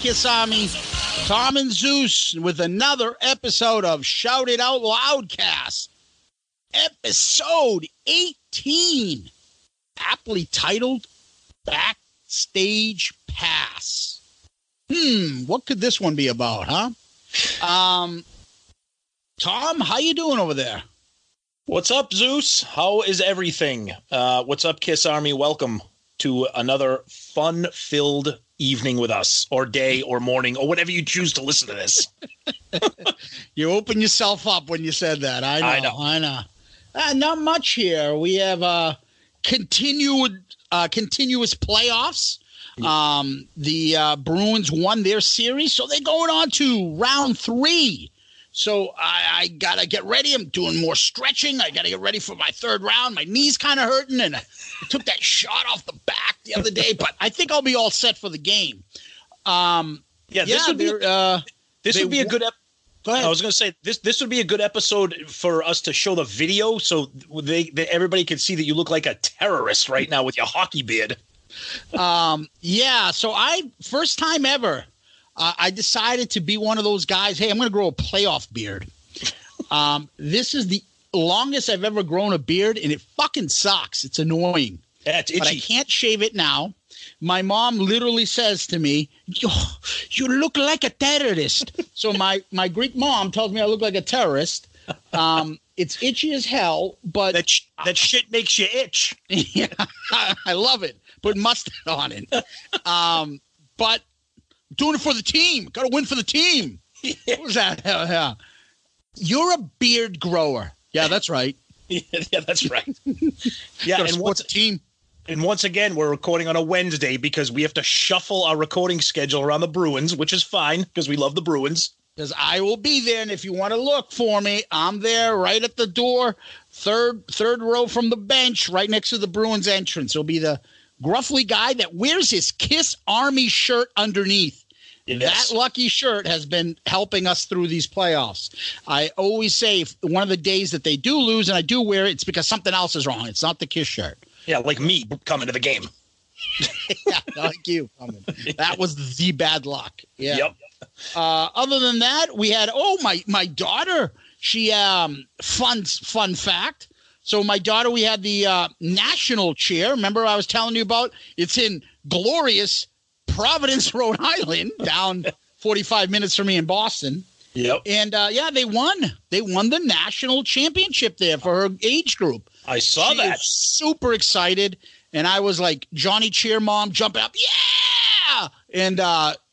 Kiss Army, Tom and Zeus with another episode of Shout It Out Loudcast, episode 18, aptly titled Backstage Pass. What could this one be about, huh? Tom, how you doing over there? What's up, Zeus? How is everything? What's up, Kiss Army? Welcome to another fun-filled evening with us, or day, or morning, or whatever you choose to listen to this. You open yourself up when you said that. I know. Not much here. We have continuous playoffs. The Bruins won their series, so they're going on to round 3. So I got to get ready. I'm doing more stretching. I got to get ready for my third round. My knee's kind of hurting, and I took that shot off the back the other day. But I think I'll be all set for the game. I was going to say, this would be a good episode for us to show the video so that everybody can see that you look like a terrorist right now with your hockey beard. So first time ever. I decided to be one of those guys. Hey, I'm going to grow a playoff beard. This is the longest I've ever grown a beard, and it fucking sucks. It's annoying. That's itchy. But I can't shave it now. My mom literally says to me, you look like a terrorist. So my Greek mom tells me I look like a terrorist. It's itchy as hell, but that shit makes you itch. Yeah, I love it. Put mustard on it. But doing it for the team. Got to win for the team. What was that? Yeah. You're a beard grower. Yeah, that's right. Yeah, that's right. Yeah, and what's the team? And once again, we're recording on a Wednesday because we have to shuffle our recording schedule around the Bruins, which is fine because we love the Bruins. Because I will be there, and if you want to look for me, I'm there right at the door, third row from the bench, right next to the Bruins entrance. It'll be the gruffly guy that wears his Kiss Army shirt underneath. Yes. That lucky shirt has been helping us through these playoffs. I always say if one of the days that they do lose and I do wear it, it's because something else is wrong. It's not the Kiss shirt. Yeah, like me coming to the game. Yeah, like you coming. That was the bad luck. Yeah. Yep. Other than that, we had my daughter. She fun fact. So my daughter, we had the national cheer. Remember I was telling you about? It's in glorious Providence, Rhode Island, down 45 minutes from me in Boston. Yep. And, they won. They won the national championship there for her age group. I saw she that. Super excited. And I was like Johnny Cheer Mom jumping up. Yeah! And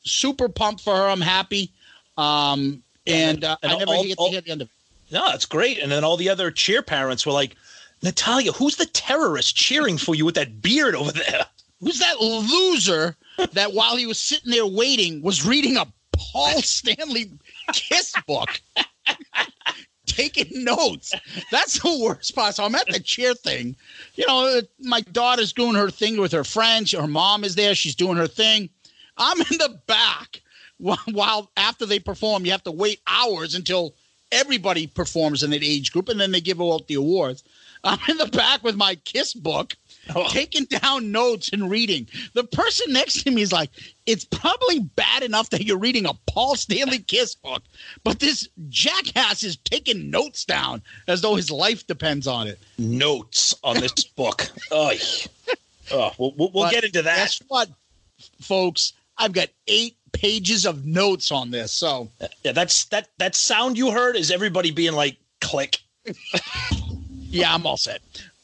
super pumped for her. I'm happy. I never get to hear the end of it. No, that's great. And then all the other cheer parents were like, Natalia, who's the terrorist cheering for you with that beard over there? Who's that loser that while he was sitting there waiting was reading a Paul Stanley Kiss book, taking notes? That's the worst part. So I'm at the cheer thing. You know, my daughter's doing her thing with her friends. Her mom is there. She's doing her thing. I'm in the back while after they perform, you have to wait hours until everybody performs in that age group, and then they give out the awards. I'm in the back with my Kiss book, taking down notes and reading. The person next to me is like, it's probably bad enough that you're reading a Paul Stanley Kiss book, but this jackass is taking notes down as though his life depends on it. Notes on this book. Oh, we'll get into that. Guess what, folks? I've got 8 pages of notes on this. So yeah, that sound you heard is everybody being like, click. Yeah, I'm all set.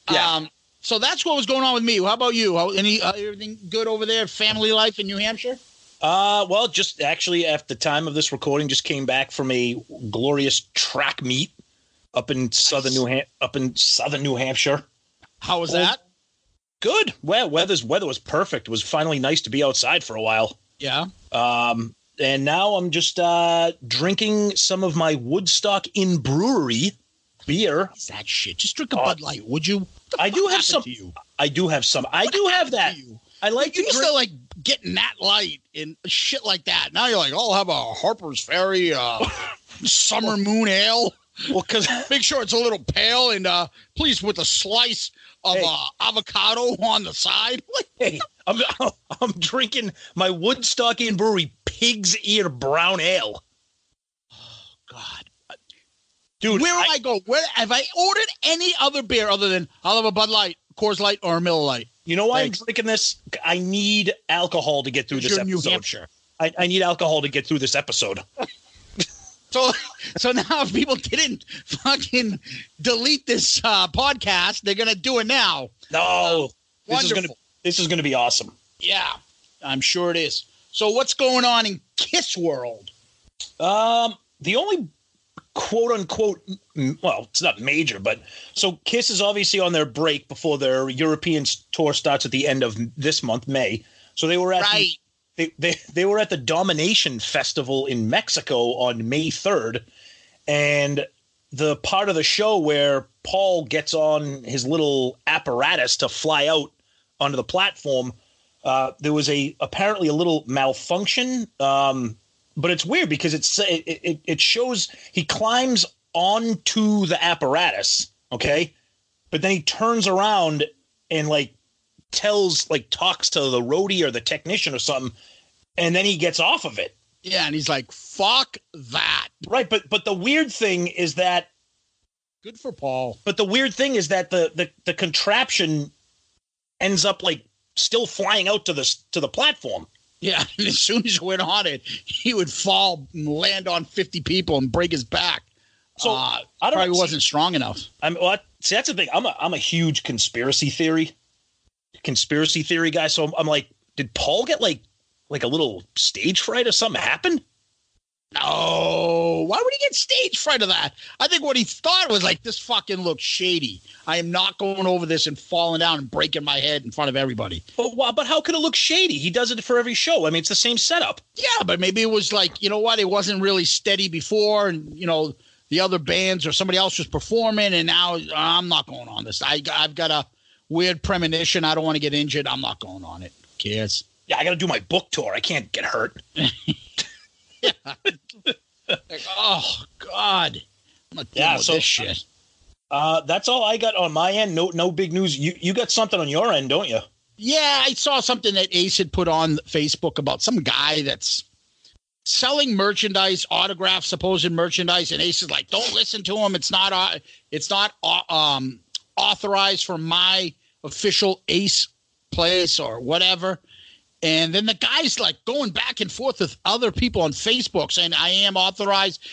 Yeah. So that's what was going on with me. How about you? Everything good over there? Family life in New Hampshire? Well, just actually at the time of this recording, just came back from a glorious track meet up in southern New Hampshire. How was that? Good. Well, weather was perfect. It was finally nice to be outside for a while. Yeah. And now I'm just drinking some of my Woodstock Inn Brewery beer. What is that shit? Just drink a Bud Light, would you? I do have some. I do have that. I like to still like getting that light and shit like that. Now you're like, oh, I'll have a Harper's Ferry Summer Moon Ale. Well, because make sure it's a little pale and please with a slice of avocado on the side. Hey, I'm drinking my Woodstock Inn Brewery Pig's Ear Brown Ale. Oh God. Dude, where do I go? Where have I ordered any other beer other than I'll have a Bud Light, Coors Light, or a Miller Lite? You know why I'm drinking this? I need alcohol to get through this episode. New Hampshire. I need alcohol to get through this episode. So now if people didn't fucking delete this podcast, they're going to do it now. No. This is going to be awesome. Yeah, I'm sure it is. So what's going on in Kiss World? The only quote unquote, well, it's not major, but so Kiss is obviously on their break before their European tour starts at the end of this month, May. So they were at they were at the Domination Festival in Mexico on May 3rd, and the part of the show where Paul gets on his little apparatus to fly out onto the platform, there was apparently a little malfunction. But it's weird because it shows he climbs onto the apparatus, okay? But then he turns around and talks to the roadie or the technician or something, and then he gets off of it. Yeah, and he's like, "Fuck that!" Right, but the weird thing is that good for Paul. But the weird thing is that the contraption ends up like still flying out to the platform. Yeah, and as soon as he went on it, he would fall and land on 50 people and break his back. So wasn't strong enough. See, that's the thing. I'm a huge conspiracy theory guy. So I'm like, did Paul get like a little stage fright or something happen? No, why would he get stage fright of that? I think what he thought was like, this fucking looks shady. I am not going over this and falling down and breaking my head in front of everybody. But how could it look shady? He does it for every show. I mean, it's the same setup. Yeah, but maybe it was like, you know what? It wasn't really steady before, and you know the other bands or somebody else was performing, and now I'm not going on this. I've got a weird premonition. I don't want to get injured. I'm not going on it. Kids. Yeah, I got to do my book tour. I can't get hurt. Yeah. Like, oh God! I'm not dealing with this shit. That's all I got on my end. No big news. You got something on your end, don't you? Yeah, I saw something that Ace had put on Facebook about some guy that's selling merchandise, supposed merchandise, and Ace is like, "Don't listen to him. It's not authorized for my official Ace place or whatever." And then the guy's like going back and forth with other people on Facebook saying, I am authorized.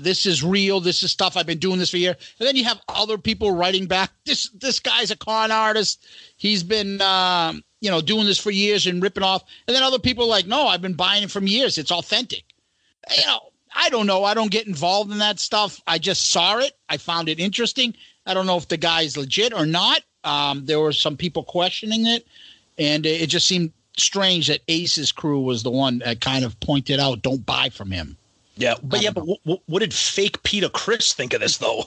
This is real. This is stuff. I've been doing this for a year. And then you have other people writing back. This guy's a con artist. He's been, doing this for years and ripping off. And then other people are like, no, I've been buying it from years. It's authentic. You know. I don't get involved in that stuff. I just saw it. I found it interesting. I don't know if the guy is legit or not. There were some people questioning it, and it just seemed strange that Ace's crew was the one that kind of pointed out, don't buy from him. Yeah. But what did fake Peter Criss think of this though?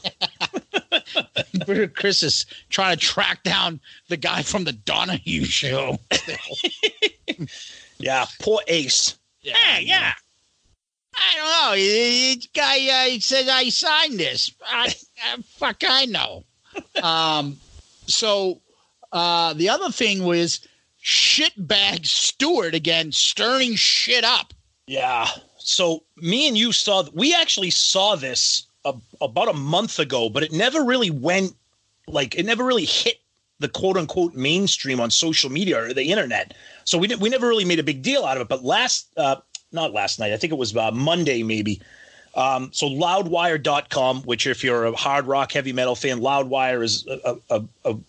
Peter Criss is trying to track down the guy from the Donahue show. Yeah. Poor Ace. Yeah. Hey, yeah. I don't know. This guy, he says, I signed this. I know. So, The other thing was shitbag Stewart again, stirring shit up. Yeah. So me and you we actually saw this about a month ago, but it never really went, like, it never really hit the quote unquote mainstream on social media or the internet. So we never really made a big deal out of it. But not last night, I think it was Monday maybe. So Loudwire.com, which if you're a hard rock, heavy metal fan, Loudwire is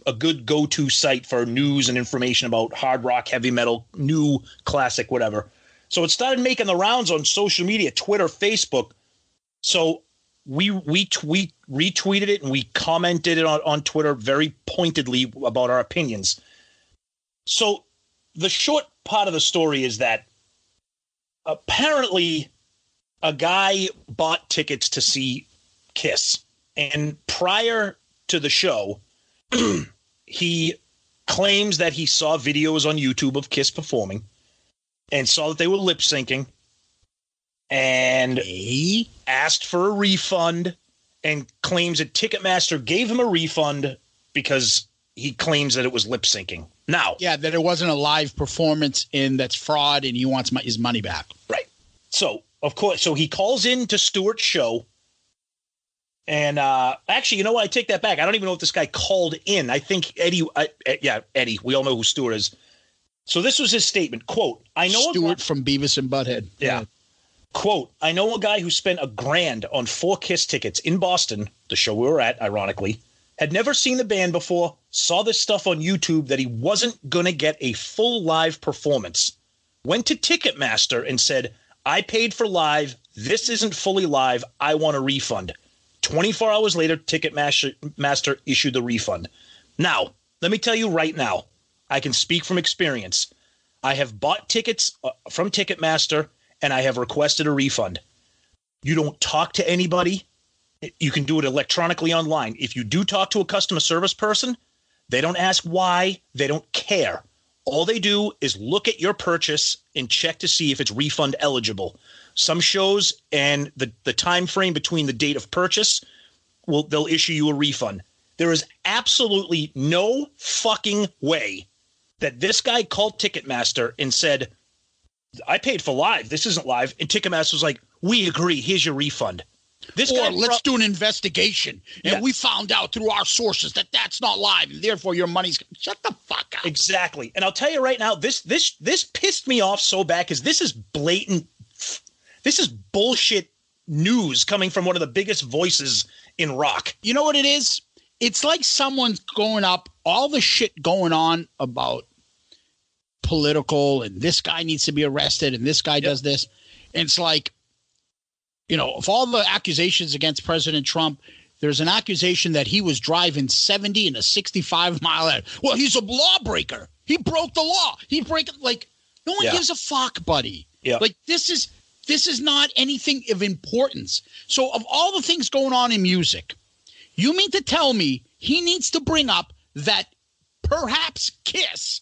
a good go-to site for news and information about hard rock, heavy metal, new, classic, whatever. So it started making the rounds on social media, Twitter, Facebook. So we retweeted it and we commented it on Twitter very pointedly about our opinions. So the short part of the story is that apparently a guy bought tickets to see Kiss, and prior to the show, he claims that he saw videos on YouTube of Kiss performing and saw that they were lip syncing, and he asked for a refund and claims that Ticketmaster gave him a refund because he claims that it was lip syncing. Now, yeah, that it wasn't a live performance and that's fraud and he wants his money back. Right. So, of course. So he calls in to Stewart's show. And actually, you know what? I take that back. I don't even know if this guy called in. I think Eddie. We all know who Stewart is. So this was his statement. Quote, I know Stewart from Beavis and Butthead. Yeah. Quote, I know a guy who spent $1,000 on 4 Kiss tickets in Boston, the show we were at, ironically, had never seen the band before, saw this stuff on YouTube that he wasn't going to get a full live performance, went to Ticketmaster and said, I paid for live. This isn't fully live. I want a refund. 24 hours later, Ticketmaster issued the refund. Now, let me tell you right now, I can speak from experience. I have bought tickets from Ticketmaster and I have requested a refund. You don't talk to anybody. You can do it electronically online. If you do talk to a customer service person, they don't ask why. They don't care. All they do is look at your purchase and check to see if it's refund eligible. Some shows and the time frame between the date of purchase, they'll issue you a refund. There is absolutely no fucking way that this guy called Ticketmaster and said, I paid for live. This isn't live. And Ticketmaster was like, we agree. Here's your refund. Let's do an investigation. And yeah, we found out through our sources that that's not live. And therefore, your money's – shut the fuck up. Exactly. And I'll tell you right now, this pissed me off so bad because this is blatant – this is bullshit news coming from one of the biggest voices in rock. You know what it is? It's like someone's going up – all the shit going on about political and this guy needs to be arrested and this guy does this. And it's like – you know, of all the accusations against President Trump, there's an accusation that he was driving 70 in a 65-mile hour. Well, he's a lawbreaker. He broke the law. No one gives a fuck, buddy. Yeah. Like, this is not anything of importance. So of all the things going on in music, you mean to tell me he needs to bring up that perhaps Kiss,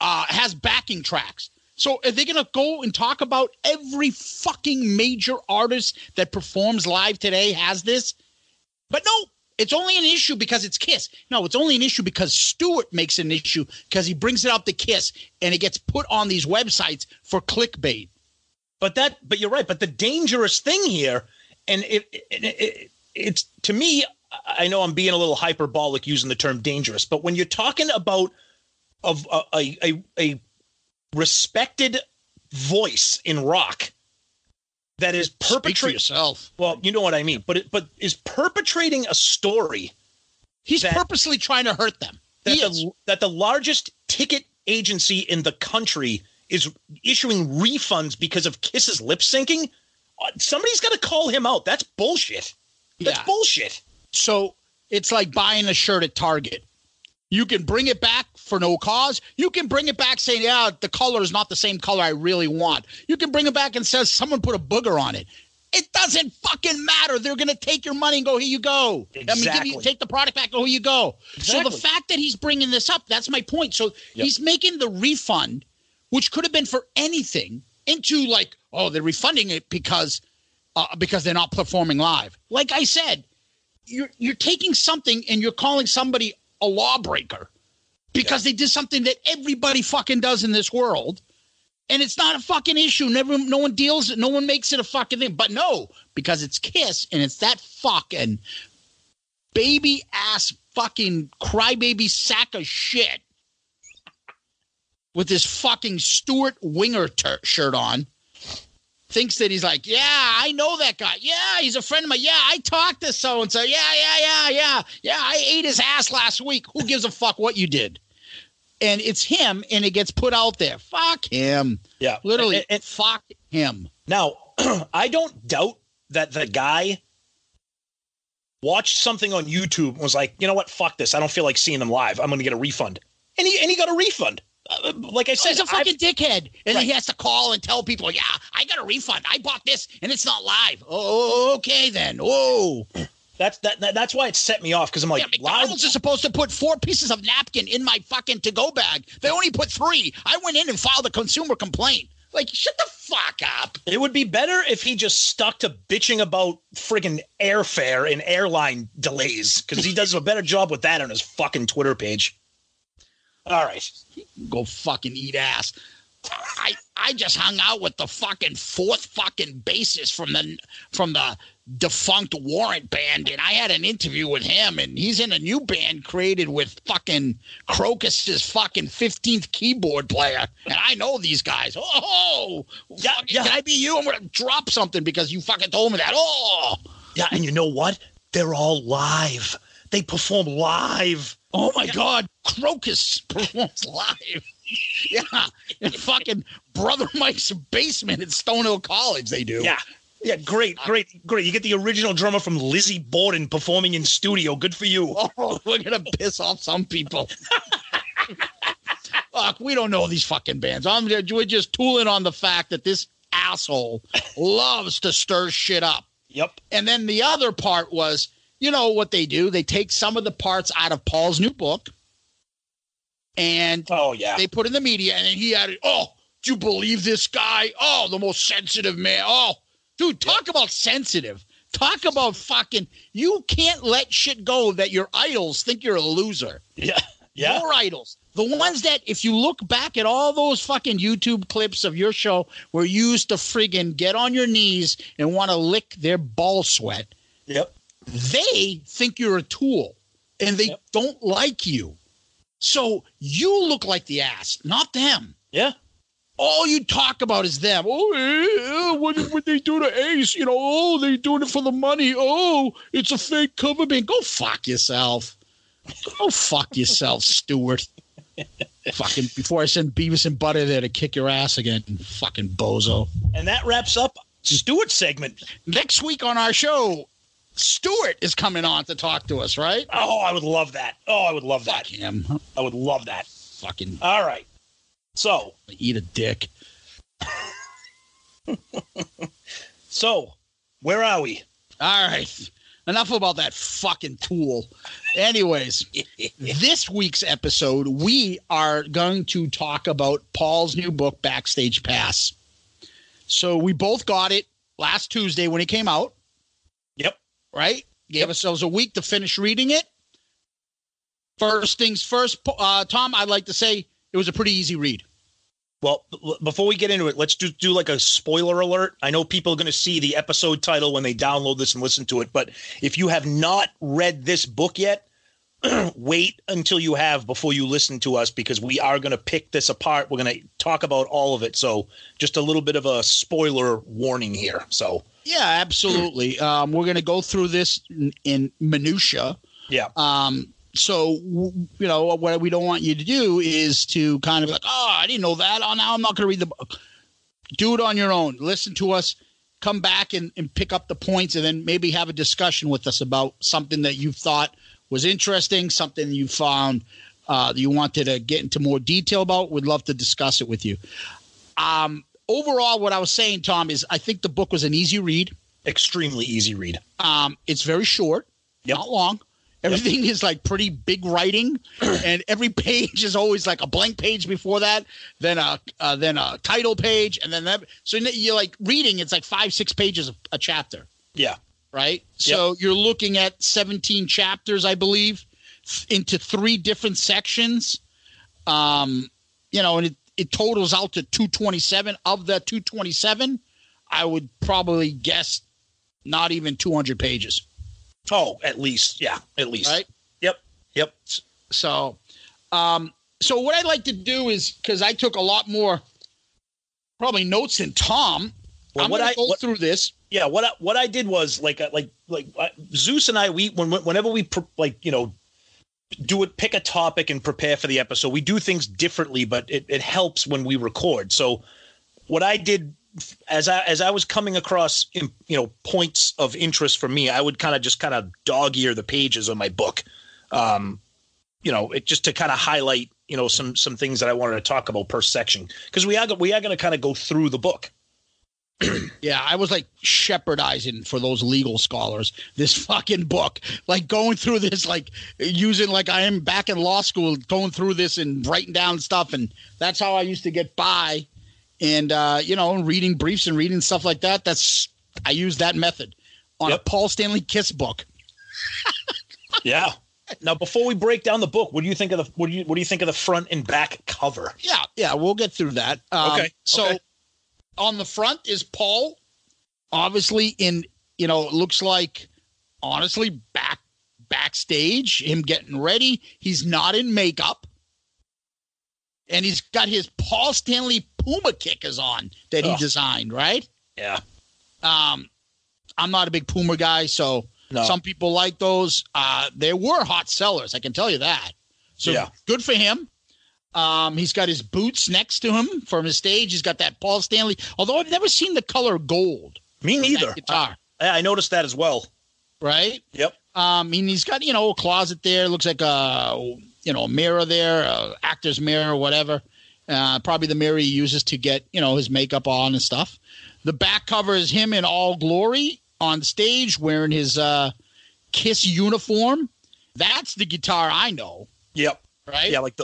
has backing tracks? So are they going to go and talk about every fucking major artist that performs live today has this? But no, it's only an issue because it's Kiss. No, it's only an issue because Stewart makes it an issue because he brings it up to Kiss and it gets put on these websites for clickbait. But you're right. But the dangerous thing here, and it's to me, I know I'm being a little hyperbolic using the term dangerous, but when you're talking about of a respected voice in rock that is perpetrating yourself. Well, you know what I mean, but is perpetrating a story. He's purposely trying to hurt them. That the largest ticket agency in the country is issuing refunds because of Kiss's lip syncing. Somebody's got to call him out. That's bullshit. That's bullshit. So it's like buying a shirt at Target. You can bring it back for no cause. You can bring it back saying, yeah, the color is not the same color I really want. You can bring it back and says someone put a booger on it. It doesn't fucking matter. They're going to take your money and go, here you go. Exactly. I mean, take the product back, go, here you go. Exactly. So the fact that he's bringing this up, that's my point. So he's making the refund, which could have been for anything, into like, oh, they're refunding it because they're not performing live. Like I said, you're taking something and you're calling somebody a lawbreaker because they did something that everybody fucking does in this world. And it's not a fucking issue. Never, no one deals it. No one makes it a fucking thing. But no, because it's Kiss and it's that fucking baby ass fucking crybaby sack of shit with his fucking Stuart Winger shirt on. Thinks that he's like, yeah, I know that guy. Yeah, he's a friend of mine. Yeah, I talked to so-and-so. Yeah. Yeah, I ate his ass last week. Who gives a fuck what you did? And it's him, and it gets put out there. Fuck him. Yeah. Literally, fuck him. Now, I don't doubt that the guy watched something on YouTube and was like, you know what, fuck this. I don't feel like seeing them live. I'm going to get a refund. And he got a refund. Like I said, he's a fucking dickhead, and then he has to call and tell people, "Yeah, I got a refund. I bought this, and it's not live." Oh, okay then. Oh, that's why it set me off because I'm like, McDonald's is supposed to put 4 pieces of napkin in my fucking to-go bag. They only put 3. I went in and filed a consumer complaint. Like, shut the fuck up. It would be better if he just stuck to bitching about friggin' airfare and airline delays because he does a better job with that on his fucking Twitter page. All right. Go fucking eat ass. I just hung out with the fucking 4th fucking bassist from the defunct Warrant band, and I had an interview with him, and he's in a new band created with fucking Crocus's fucking 15th keyboard player, and I know these guys. Oh, yeah, can I be you? I'm going to drop something because you fucking told me that. Oh. Yeah, and you know what? They're all live. They perform live. Oh, my God. Crocus performs live. Yeah. In fucking Brother Mike's basement at Stonehill College, they do. Yeah. Yeah, great. You get the original drummer from Lizzie Borden performing in studio. Good for you. Oh, we're going to piss off some people. Fuck, we don't know these fucking bands. We're just tooling on the fact that this asshole loves to stir shit up. Yep. And then the other part was, you know what they do? They take some of the parts out of Paul's new book and they put in the media, and then he added, oh, do you believe this guy? Oh, the most sensitive man. Oh, dude, talk about sensitive. Talk about fucking, you can't let shit go that your idols think you're a loser. Yeah. Yeah. Your idols. The ones that if you look back at all those fucking YouTube clips of your show were used to friggin' get on your knees and want to lick their ball sweat. Yep. They think you're a tool, and they don't like you. So you look like the ass, not them. Yeah. All you talk about is them. Oh, yeah, what they do to Ace? You know, oh, they're doing it for the money. Oh, it's a fake cover band. Go fuck yourself. Go fuck yourself, Stuart. Fucking before I send Beavis and Butthead there to kick your ass again, fucking bozo. And that wraps up Stuart's segment. Next week on our show, Stuart is coming on to talk to us, right? Oh, I would love that. Fuck him. I would love that. Fucking. All right. So. Eat a dick. So, where are we? All right. Enough about that fucking tool. Anyways, this week's episode, we are going to talk about Paul's new book, Backstage Pass. So we both got it last Tuesday when it came out. Right? Gave ourselves a week to finish reading it. First things first, Tom, I'd like to say it was a pretty easy read. Well, before we get into it, let's do like a spoiler alert. I know people are going to see the episode title when they download this and listen to it. But if you have not read this book yet, wait until you have before you listen to us, because we are going to pick this apart. We're going to talk about all of it. So just a little bit of a spoiler warning here. So. Yeah, absolutely. We're going to go through this in minutia. Yeah. So, you know, what we don't want you to do is to kind of be like, oh, I didn't know that. Oh, now I'm not going to read the book. Do it on your own. Listen to us. Come back and pick up the points, and then maybe have a discussion with us about something that you thought was interesting, something you found that you wanted to get into more detail about. We'd love to discuss it with you. Overall, what I was saying, Tom, is I think the book was an easy read. Extremely easy read. It's very short, not long. Everything is like pretty big writing, and every page is always like a blank page before that, then a title page, and then that. So you're like reading, it's like 5-6 pages a chapter. Yeah. Right? So you're looking at 17 chapters, I believe. into three different sections. You know, and it totals out to 227. Of that 227, I would probably guess not even 200 pages. Oh, at least. Yeah, at least. Right? Yep. So, so what I'd like to do is, because I took a lot more probably notes than Tom. Well, I'm going to go through this. Yeah, what I did was like Zeus and I, whenever we do it, pick a topic and prepare for the episode. We do things differently, but it helps when we record. So what I did as I was coming across, points of interest for me, I would kind of dog ear the pages of my book. It just to kind of highlight, some things that I wanted to talk about per section, because we are going to kind of go through the book. Yeah, I was like shepherdizing for those legal scholars this fucking book, like going through this, like using, like I am back in law school, going through this and writing down stuff, and that's how I used to get by, and reading briefs and reading stuff like that. That's I used that method on a Paul Stanley Kiss book. Yeah. Now, before we break down the book, what do you think of the front and back cover? Yeah, we'll get through that. Okay. On the front is Paul, obviously it looks like, honestly, backstage, him getting ready. He's not in makeup. And he's got his Paul Stanley Puma kickers on that he designed, right? Yeah. I'm not a big Puma guy, so some people like those. They were hot sellers, I can tell you that. So good for him. He's got his boots next to him from his stage. He's got that Paul Stanley. Although I've never seen the color gold. Me neither. Guitar. I noticed that as well. Right. Yep. And he's got, a closet there. It looks like a mirror there, actor's mirror or whatever. Probably the mirror he uses to get, his makeup on and stuff. The back cover is him in all glory on stage wearing his Kiss uniform. That's the guitar I know. Yep. Right? Yeah, like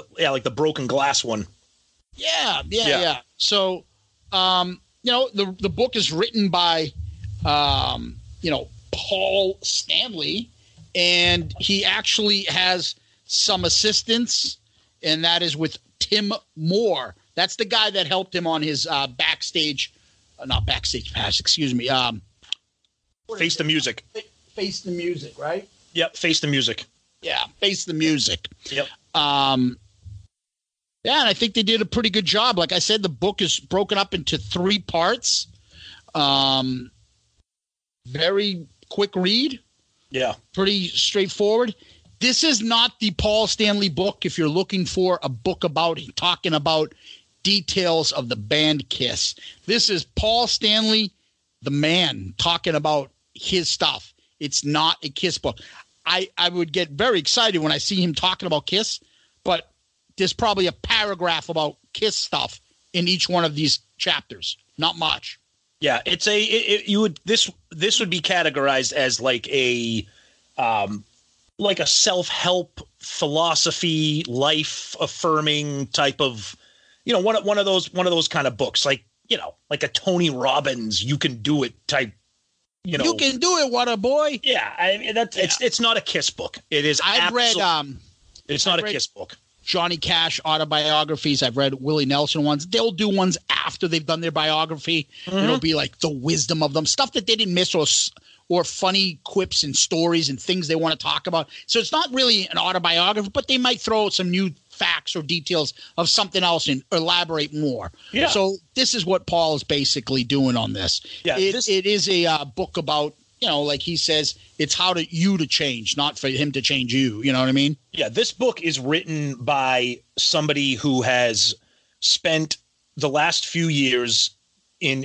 the broken glass one. Yeah. So, the book is written by, Paul Stanley, and he actually has some assistance, and that is with Tim Moore. That's the guy that helped him on his Face the Music. Face the Music, right? Yep, Face the Music. Yeah, Face the Music. Yep. And I think they did a pretty good job. Like I said, the book is broken up into three parts. Very quick read. Yeah. Pretty straightforward. This is not the Paul Stanley book. If you're looking for a book about talking about details of the band Kiss, this is Paul Stanley, the man, talking about his stuff. It's not a Kiss book. I would get very excited when I see him talking about Kiss, but there's probably a paragraph about Kiss stuff in each one of these chapters. Not much. Yeah, this would be categorized as like a self-help philosophy, life affirming type of, one of those kind of books, like a Tony Robbins, you can do it type. You can do it, water boy. Yeah, It's not a Kiss book. It is. I've read a Kiss book. Johnny Cash autobiographies. I've read Willie Nelson ones. They'll do ones after they've done their biography. Mm-hmm. It'll be like the wisdom of them, stuff that they didn't miss, or funny quips and stories and things they want to talk about. So it's not really an autobiography, but they might throw out some new facts or details of something else and elaborate more. Yeah. So this is what Paul is basically doing on this. Yeah, it is a book about, like he says, it's how to you to change, not for him to change you. You know what I mean? Yeah. This book is written by somebody who has spent the last few years in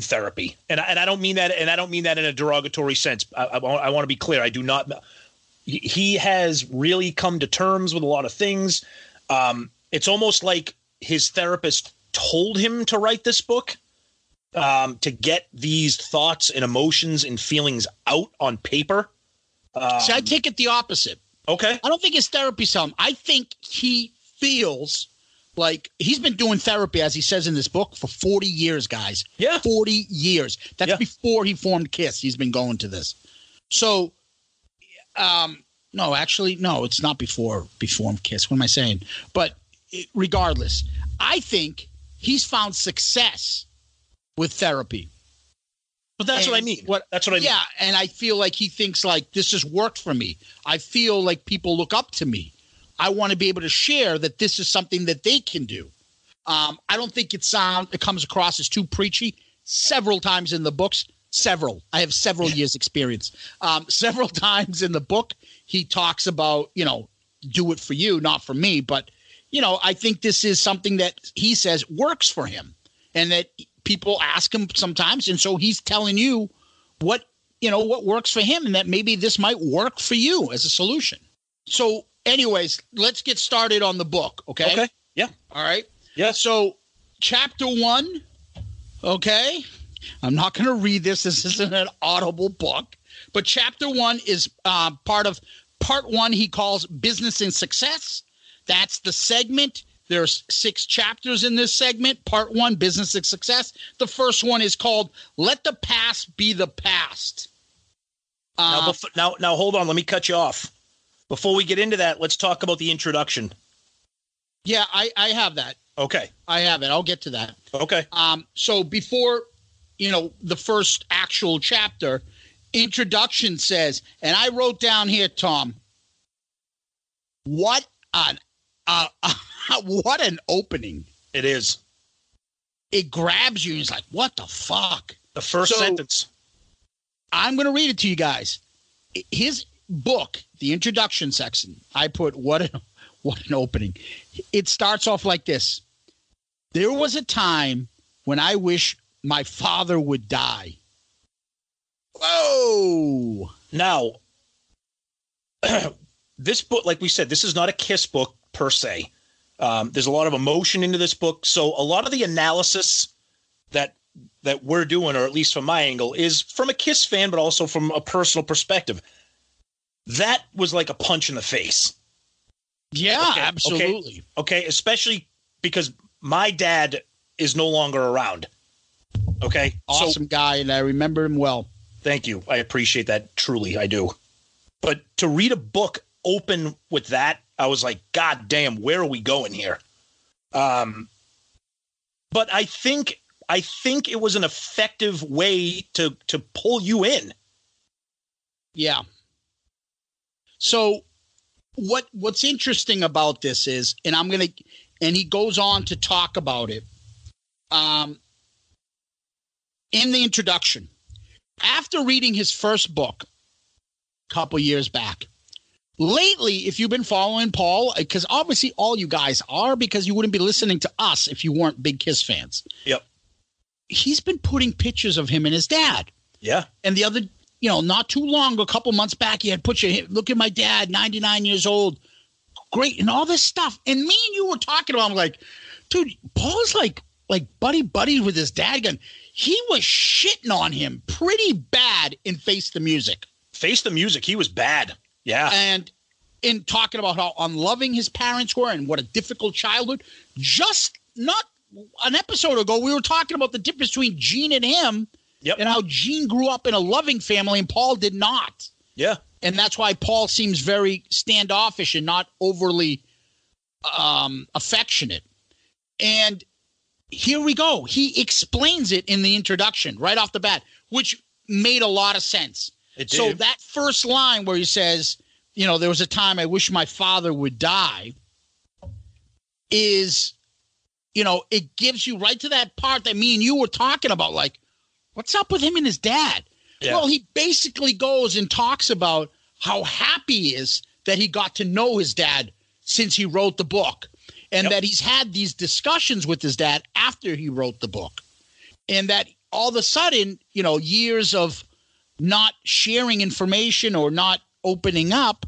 therapy, and I don't mean that, in a derogatory sense. I want to be clear. I do not. He has really come to terms with a lot of things. It's almost like his therapist told him to write this book, to get these thoughts and emotions and feelings out on paper. See, I take it the opposite. Okay. I don't think his therapist told him. I think he feels like he's been doing therapy, as he says in this book, for 40 years, guys. Yeah. 40 years. That's before he formed Kiss. He's been going to this. So No, actually, no, it's not before Kiss. What am I saying? But regardless, I think he's found success with therapy. But that's what I mean. Yeah, and I feel like he thinks like this has worked for me. I feel like people look up to me. I want to be able to share that this is something that they can do. I don't think it comes across as too preachy. Several times in the books, I have several years experience. Several times in the book, he talks about, you know, do it for you, not for me. But, you know, I think this is something that he says works for him and that people ask him sometimes. And so he's telling you what works for him and that maybe this might work for you as a solution. So anyways, let's get started on the book. Okay. Okay. Yeah. All right. Yeah. So chapter 1. Okay. I'm not going to read this. This isn't an audible book, but chapter 1 is part of part 1. He calls Business and Success. That's the segment. There's 6 chapters in this segment. Part 1, Business and Success. The first one is called Let the Past Be the Past. Now, hold on. Let me cut you off. Before we get into that, let's talk about the introduction. Yeah, I have that. Okay. I have it. I'll get to that. Okay. So before, you know, the first actual chapter, introduction says, and I wrote down here, Tom, what an opening. It is. It grabs you and it's like, what the fuck? The first sentence. I'm going to read it to you guys. His book, the introduction section, I put what an opening. It starts off like this. There was a time when I wish my father would die. Whoa. Now, this book, like we said, this is not a Kiss book per se. There's a lot of emotion into this book. So a lot of the analysis that we're doing, or at least from my angle, is from a Kiss fan, but also from a personal perspective. That was like a punch in the face. Yeah, okay, absolutely. Okay, especially because my dad is no longer around. Okay. Awesome guy, and I remember him well. Thank you. I appreciate that. Truly, I do. But to read a book open with that, I was like, God damn, where are we going here? But I think it was an effective way to pull you in. Yeah. So what's interesting about this is, and he goes on to talk about it in the introduction. After reading his first book a couple years back, lately, if you've been following Paul, because obviously all you guys are, because you wouldn't be listening to us if you weren't big Kiss fans. Yep. He's been putting pictures of him and his dad. Yeah. And the other, you know, not too long, a couple months back, he had look at my dad, 99 years old, great, and all this stuff. And me and you were talking about, I'm like, dude, Paul's like buddy with his dad again. He was shitting on him pretty bad in Face the Music. Face the Music, he was bad. Yeah. And in talking about how unloving his parents were and what a difficult childhood, just not an episode ago, we were talking about the difference between Gene and him. Yep. And how Gene grew up in a loving family and Paul did not. Yeah. And that's why Paul seems very standoffish and not overly affectionate. And here we go. He explains it in the introduction right off the bat, which made a lot of sense. It did. So that first line where he says, you know, there was a time I wish my father would die is, you know, it gives you right to that part that me and you were talking about, like, what's up with him and his dad? Yeah. Well, he basically goes and talks about how happy he is that he got to know his dad since he wrote the book, and that he's had these discussions with his dad after he wrote the book, and that all of a sudden, you know, years of not sharing information or not opening up,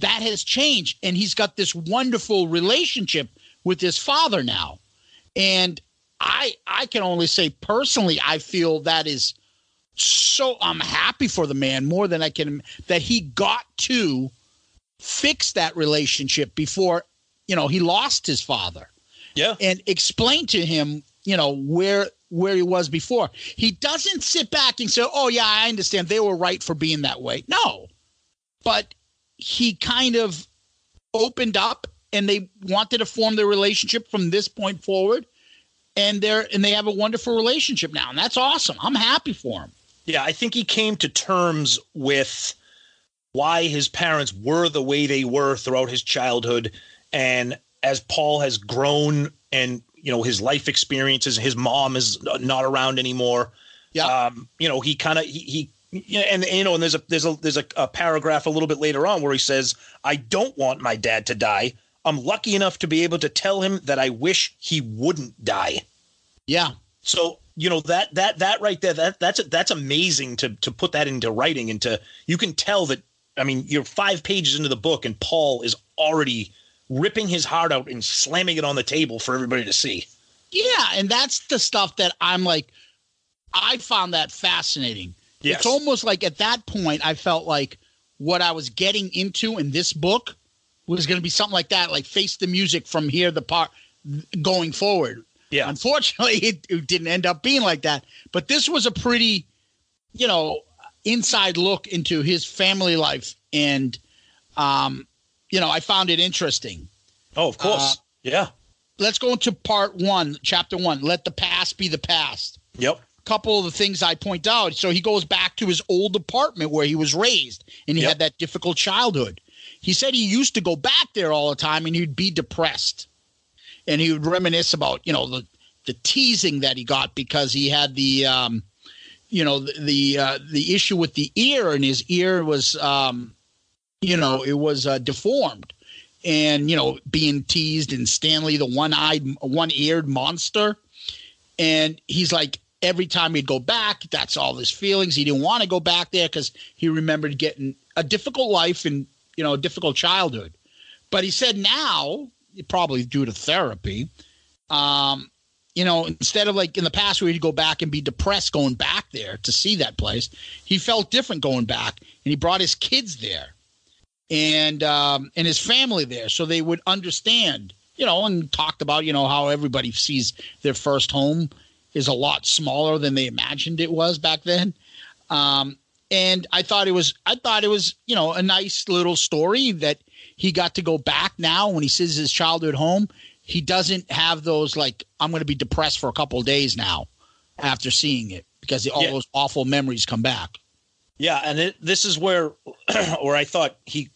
that has changed. And he's got this wonderful relationship with his father now. And I can only say personally, I feel that is so, I'm happy for the man more than I can, that he got to fix that relationship before, you know, he lost his father. Yeah. And explain to him, you know, where he was before. He doesn't sit back and say, oh yeah, I understand. They were right for being that way. No, but he kind of opened up and they wanted to form their relationship from this point forward. And they have a wonderful relationship now. And that's awesome. I'm happy for him. Yeah, I think he came to terms with why his parents were the way they were throughout his childhood. And as Paul has grown and, you know, his life experiences, his mom is not around anymore. Yeah. You know, he kind of, and there's a paragraph a little bit later on where he says, I don't want my dad to die. I'm lucky enough to be able to tell him that I wish he wouldn't die. Yeah. So, you know, that right there, that's amazing to put that into writing and to, you can tell that, I mean, you're 5 pages into the book and Paul is already ripping his heart out and slamming it on the table for everybody to see. Yeah. And that's the stuff that I'm like, I found that fascinating. Yes. It's almost like at that point, I felt like what I was getting into in this book was going to be something like that, like Face the Music from here, the part going forward. Yeah. Unfortunately, it didn't end up being like that. But this was a pretty, you know, inside look into his family life. And, you know, I found it interesting. Oh, of course. Yeah. Let's go into part 1, chapter 1. Let the past be the past. Yep. Couple of the things I point out. So he goes back to his old apartment where he was raised and he had that difficult childhood. He said he used to go back there all the time and he'd be depressed and he would reminisce about, you know, the teasing that he got because he had the issue with the ear, and his ear was, deformed, and, you know, being teased, and Stanley, the one-eared monster. And he's like, every time he'd go back, that's all his feelings. He didn't want to go back there because he remembered getting a difficult life and, you know, a difficult childhood. But he said now, probably due to therapy, you know, instead of like in the past where he'd go back and be depressed going back there to see that place, he felt different going back, and he brought his kids there and his family there so they would understand, you know, and talked about, you know, how everybody sees their first home is a lot smaller than they imagined it was back then. And I thought it was, you know, a nice little story that he got to go back now when he sees his childhood home. He doesn't have those, like, I'm going to be depressed for a couple of days now after seeing it because all those awful memories come back. Yeah. And this is where, or I thought he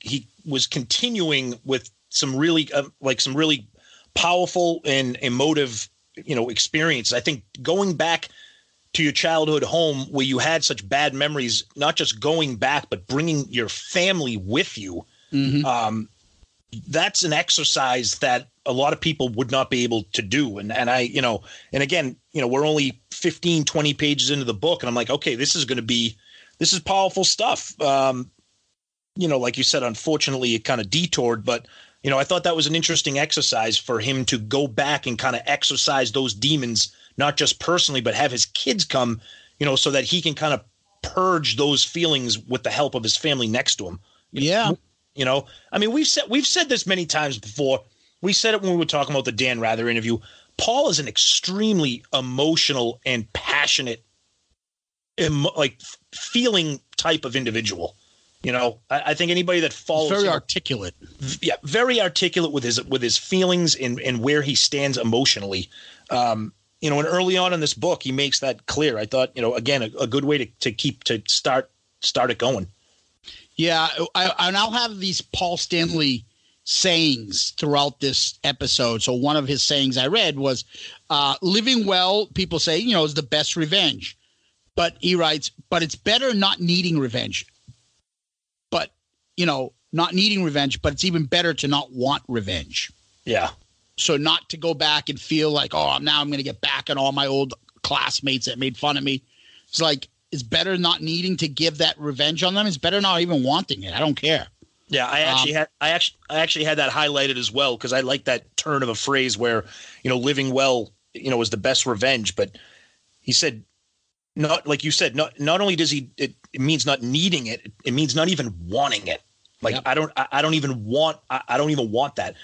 was continuing with some really, powerful and emotive, you know, experience. I think going back to your childhood home where you had such bad memories, not just going back, but bringing your family with you. Mm-hmm. That's an exercise that a lot of people would not be able to do. And I, you know, and again, you know, we're only 15, 20 pages into the book and I'm like, okay, this is powerful stuff. You know, like you said, unfortunately it kind of detoured, but you know, I thought that was an interesting exercise for him to go back and kind of exercise those demons, not just personally, but have his kids come, you know, so that he can kind of purge those feelings with the help of his family next to him. Yeah. You know, I mean, we've said this many times before. We said it when we were talking about the Dan Rather interview. Paul is an extremely emotional and passionate, feeling type of individual. You know, I think anybody that follows very articulate. Yeah, very articulate with his feelings and where he stands emotionally. You know, and early on in this book, he makes that clear. I thought, you know, again, a good way to start it going. Yeah, and I'll have these Paul Stanley sayings throughout this episode. So one of his sayings I read was, living well, people say, you know, is the best revenge. But he writes, but it's better not needing revenge. But, you know, not needing revenge, but it's even better to not want revenge. Yeah. So not to go back and feel like, oh, now I'm going to get back at all my old classmates that made fun of me. It's like, it's better not needing to give that revenge on them. It's better not even wanting it. I don't care. Yeah, I actually had that highlighted as well because I like that turn of a phrase where, you know, living well, you know, is the best revenge. But he said, not like you said, not only does he, it means not needing it, it means not even wanting it. Like yep. I don't even want that.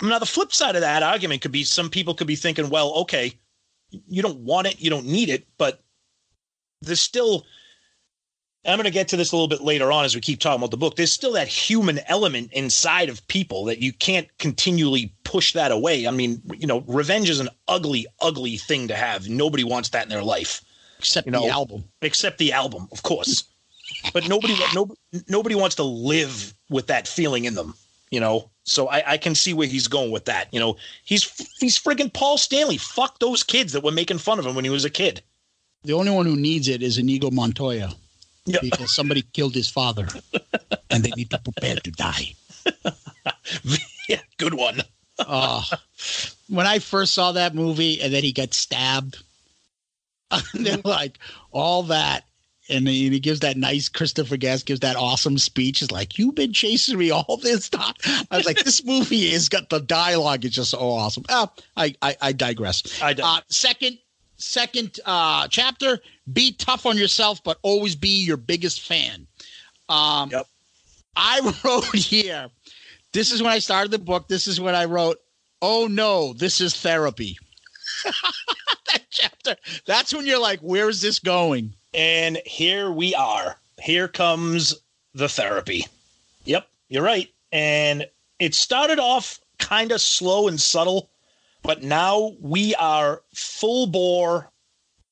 Now, the flip side of that argument could be some people could be thinking, well, okay, you don't want it, you don't need it, but there's still And I'm going to get to this a little bit later on as we keep talking about the book. There's still that human element inside of people that you can't continually push that away. I mean, you know, revenge is an ugly, ugly thing to have. Nobody wants that in their life. Except the album. Except the album, of course. But nobody wants to live with that feeling in them, you know. So I can see where he's going with that. You know, he's friggin' Paul Stanley. Fuck those kids that were making fun of him when he was a kid. The only one who needs it is Inigo Montoya. Yep. Because somebody killed his father and they need to prepare to die. Yeah, good one. When I first saw that movie and then he got stabbed, they're like, all that. And he gives that nice, Christopher Guest gives that awesome speech. It's like, you've been chasing me all this time. I was like, this movie has got the dialogue. It's just so awesome. I digress. Second chapter, be tough on yourself, but always be your biggest fan. Yep. I wrote here, this is when I started the book. This is when I wrote, oh no, this is therapy. That chapter. That's when you're like, where is this going? And here we are. Here comes the therapy. Yep, you're right. And it started off kind of slow and subtle, but now we are full bore.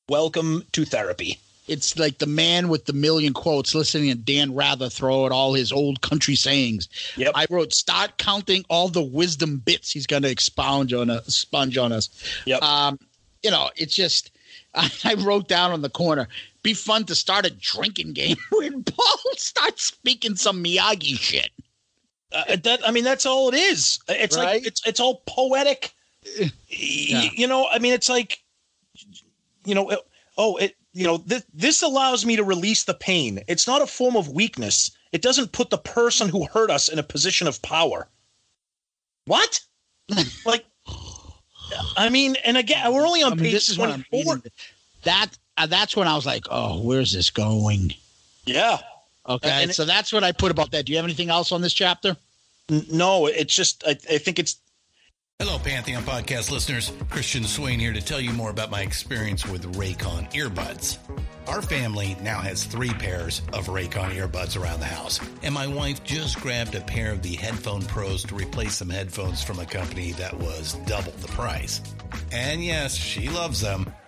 Welcome to therapy. It's like the man with the million quotes listening to Dan Rather throw out all his old country sayings. Yep. I wrote, start counting all the wisdom bits he's going to expunge on us. Yep. You know, it's just, I wrote down on the corner, be fun to start a drinking game when Paul starts speaking some Miyagi shit. That's all it is. It's right? Like it's all poetic. Yeah. You know, I mean, it's like, you know, this allows me to release the pain. It's not a form of weakness. It doesn't put the person who hurt us in a position of power. What? Like, I mean, and again, we're only on page 24. That's when I was like, oh, where's this going? Yeah. Okay. And so that's what I put about that. Do you have anything else on this chapter? No, it's just, I think it's. Hello, Pantheon podcast listeners. Christian Swain here to tell you more about my experience with Raycon earbuds. Our family now has 3 pairs of Raycon earbuds around the house, and my wife just grabbed a pair of the Headphone Pros to replace some headphones from a company that was double the price. And yes, she loves them.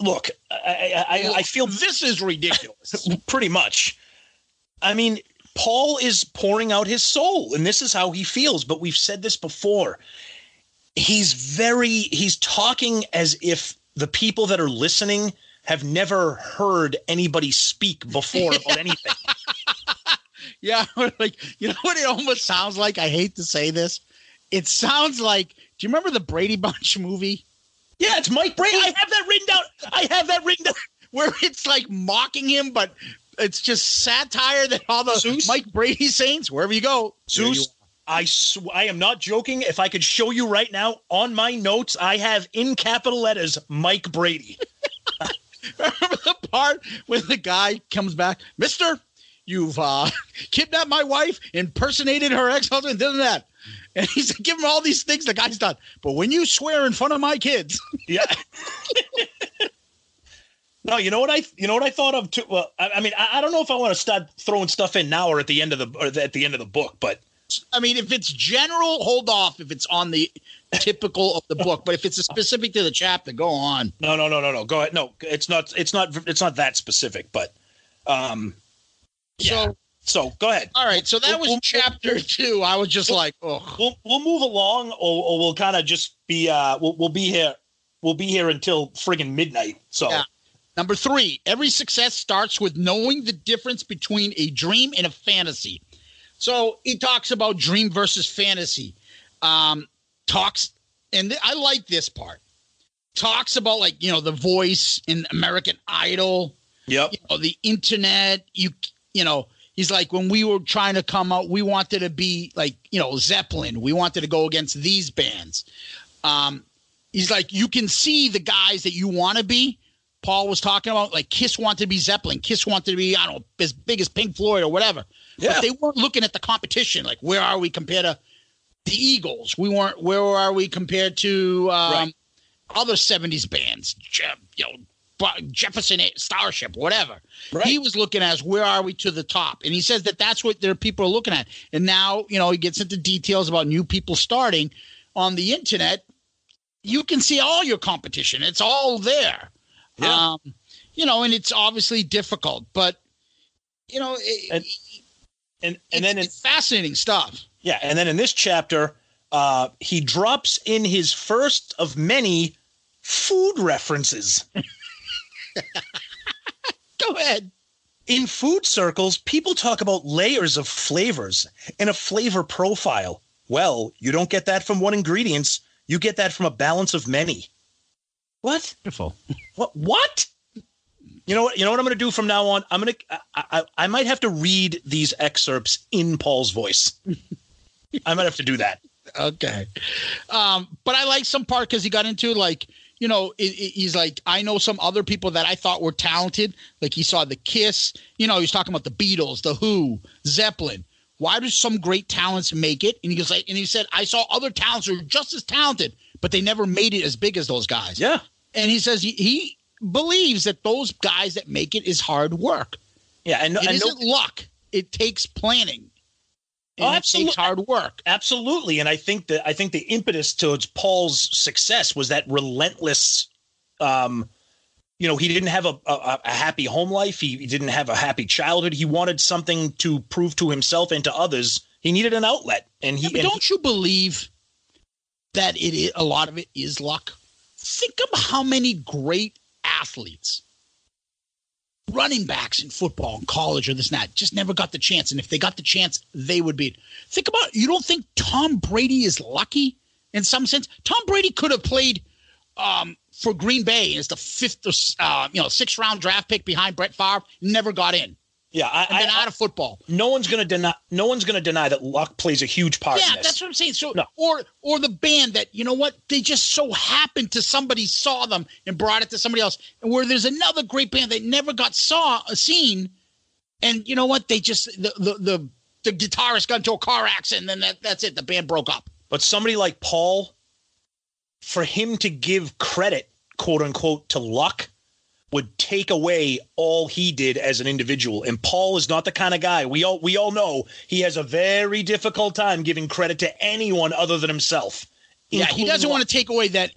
Look, I feel this is ridiculous. Pretty much. I mean, Paul is pouring out his soul, and this is how he feels. But we've said this before. He's talking as if the people that are listening have never heard anybody speak before about anything. Yeah. Like, you know what it almost sounds like? I hate to say this. It sounds like, do you remember the Brady Bunch movie? Yeah, it's Mike Brady. I have that written down. Where it's like mocking him, but it's just satire that all the Zeus? Mike Brady saints, wherever you go. Zeus, you I am not joking. If I could show you right now on my notes, I have in capital letters, Mike Brady. Remember the part when the guy comes back, Mister, you've kidnapped my wife, impersonated her ex-husband, did that. And he's giving all these things the guy's done. But when you swear in front of my kids. Yeah. No, you know what I thought of too. Well, I don't know if I want to start throwing stuff in now or at the end of the book, but I mean, if it's general, hold off if it's on the typical of the book, but if it's specific to the chapter, go on. No. Go ahead. No, it's not that specific, but yeah. So go ahead. All right. So that was chapter two. I was just like, oh, we'll move along, or we'll kind of just be we'll be here until friggin' midnight. So. Yeah. Number three, every success starts with knowing the difference between a dream and a fantasy. So he talks about dream versus fantasy. I like this part. Talks about, like, you know, The Voice and American Idol. Yep. You know, the internet. You know, he's like, when we were trying to come out, we wanted to be like, you know, Zeppelin. We wanted to go against these bands. He's like, you can see the guys that you want to be. Paul was talking about, like, Kiss wanted to be Zeppelin. Kiss wanted to be, I don't know, as big as Pink Floyd or whatever. Yeah. But they weren't looking at the competition. Like, where are we compared to the Eagles? Where are we compared to other 70s bands? You know, Jefferson Starship, whatever. Right. He was looking as, where are we to the top? And he says that that's what their people are looking at. And now, you know, he gets into details about new people starting on the internet. You can see all your competition. It's all there. Yeah. You know, and it's obviously difficult, but, you know, it's fascinating stuff. Yeah. And then in this chapter, he drops in his first of many food references. Go ahead. In food circles, people talk about layers of flavors and a flavor profile. Well, you don't get that from one ingredient. You get that from a balance of many. What? Beautiful. What? You know what I'm going to do from now on? I might have to read these excerpts in Paul's voice. I might have to do that. Okay. But I like some part because he got into, like, you know, he's like, I know some other people that I thought were talented. Like, he saw the Kiss. You know, he was talking about the Beatles, the Who, Zeppelin. Why do some great talents make it? And he was like, and he said, I saw other talents who were just as talented, but they never made it as big as those guys. Yeah. And he says he believes that those guys that make it is hard work. Yeah. And it isn't luck. It takes planning. Oh, absolutely. It takes hard work. Absolutely. And I think the impetus towards Paul's success was that relentless, you know, he didn't have a happy home life. He didn't have a happy childhood. He wanted something to prove to himself and to others. He needed an outlet. And he, yeah, don't you believe that it is, a lot of it is luck? Think of how many great athletes, running backs in football and college or this and that, just never got the chance. And if they got the chance, they would be. Think about it. You don't think Tom Brady is lucky in some sense? Tom Brady could have played for Green Bay as the fifth or sixth round draft pick behind Brett Favre, never got in. Yeah, out of football. No one's going to deny that luck plays a huge part. Yeah, in this. That's what I'm saying. So, no. or the band that, you know what, they just so happened to, somebody saw them and brought it to somebody else. And where there's another great band that never got seen, and you know what, they just the guitarist got into a car accident, and then that's it. The band broke up. But somebody like Paul, for him to give credit, quote unquote, to luck, would take away all he did as an individual. And Paul is not the kind of guy. We all know he has a very difficult time giving credit to anyone other than himself. Yeah, he doesn't want to take away that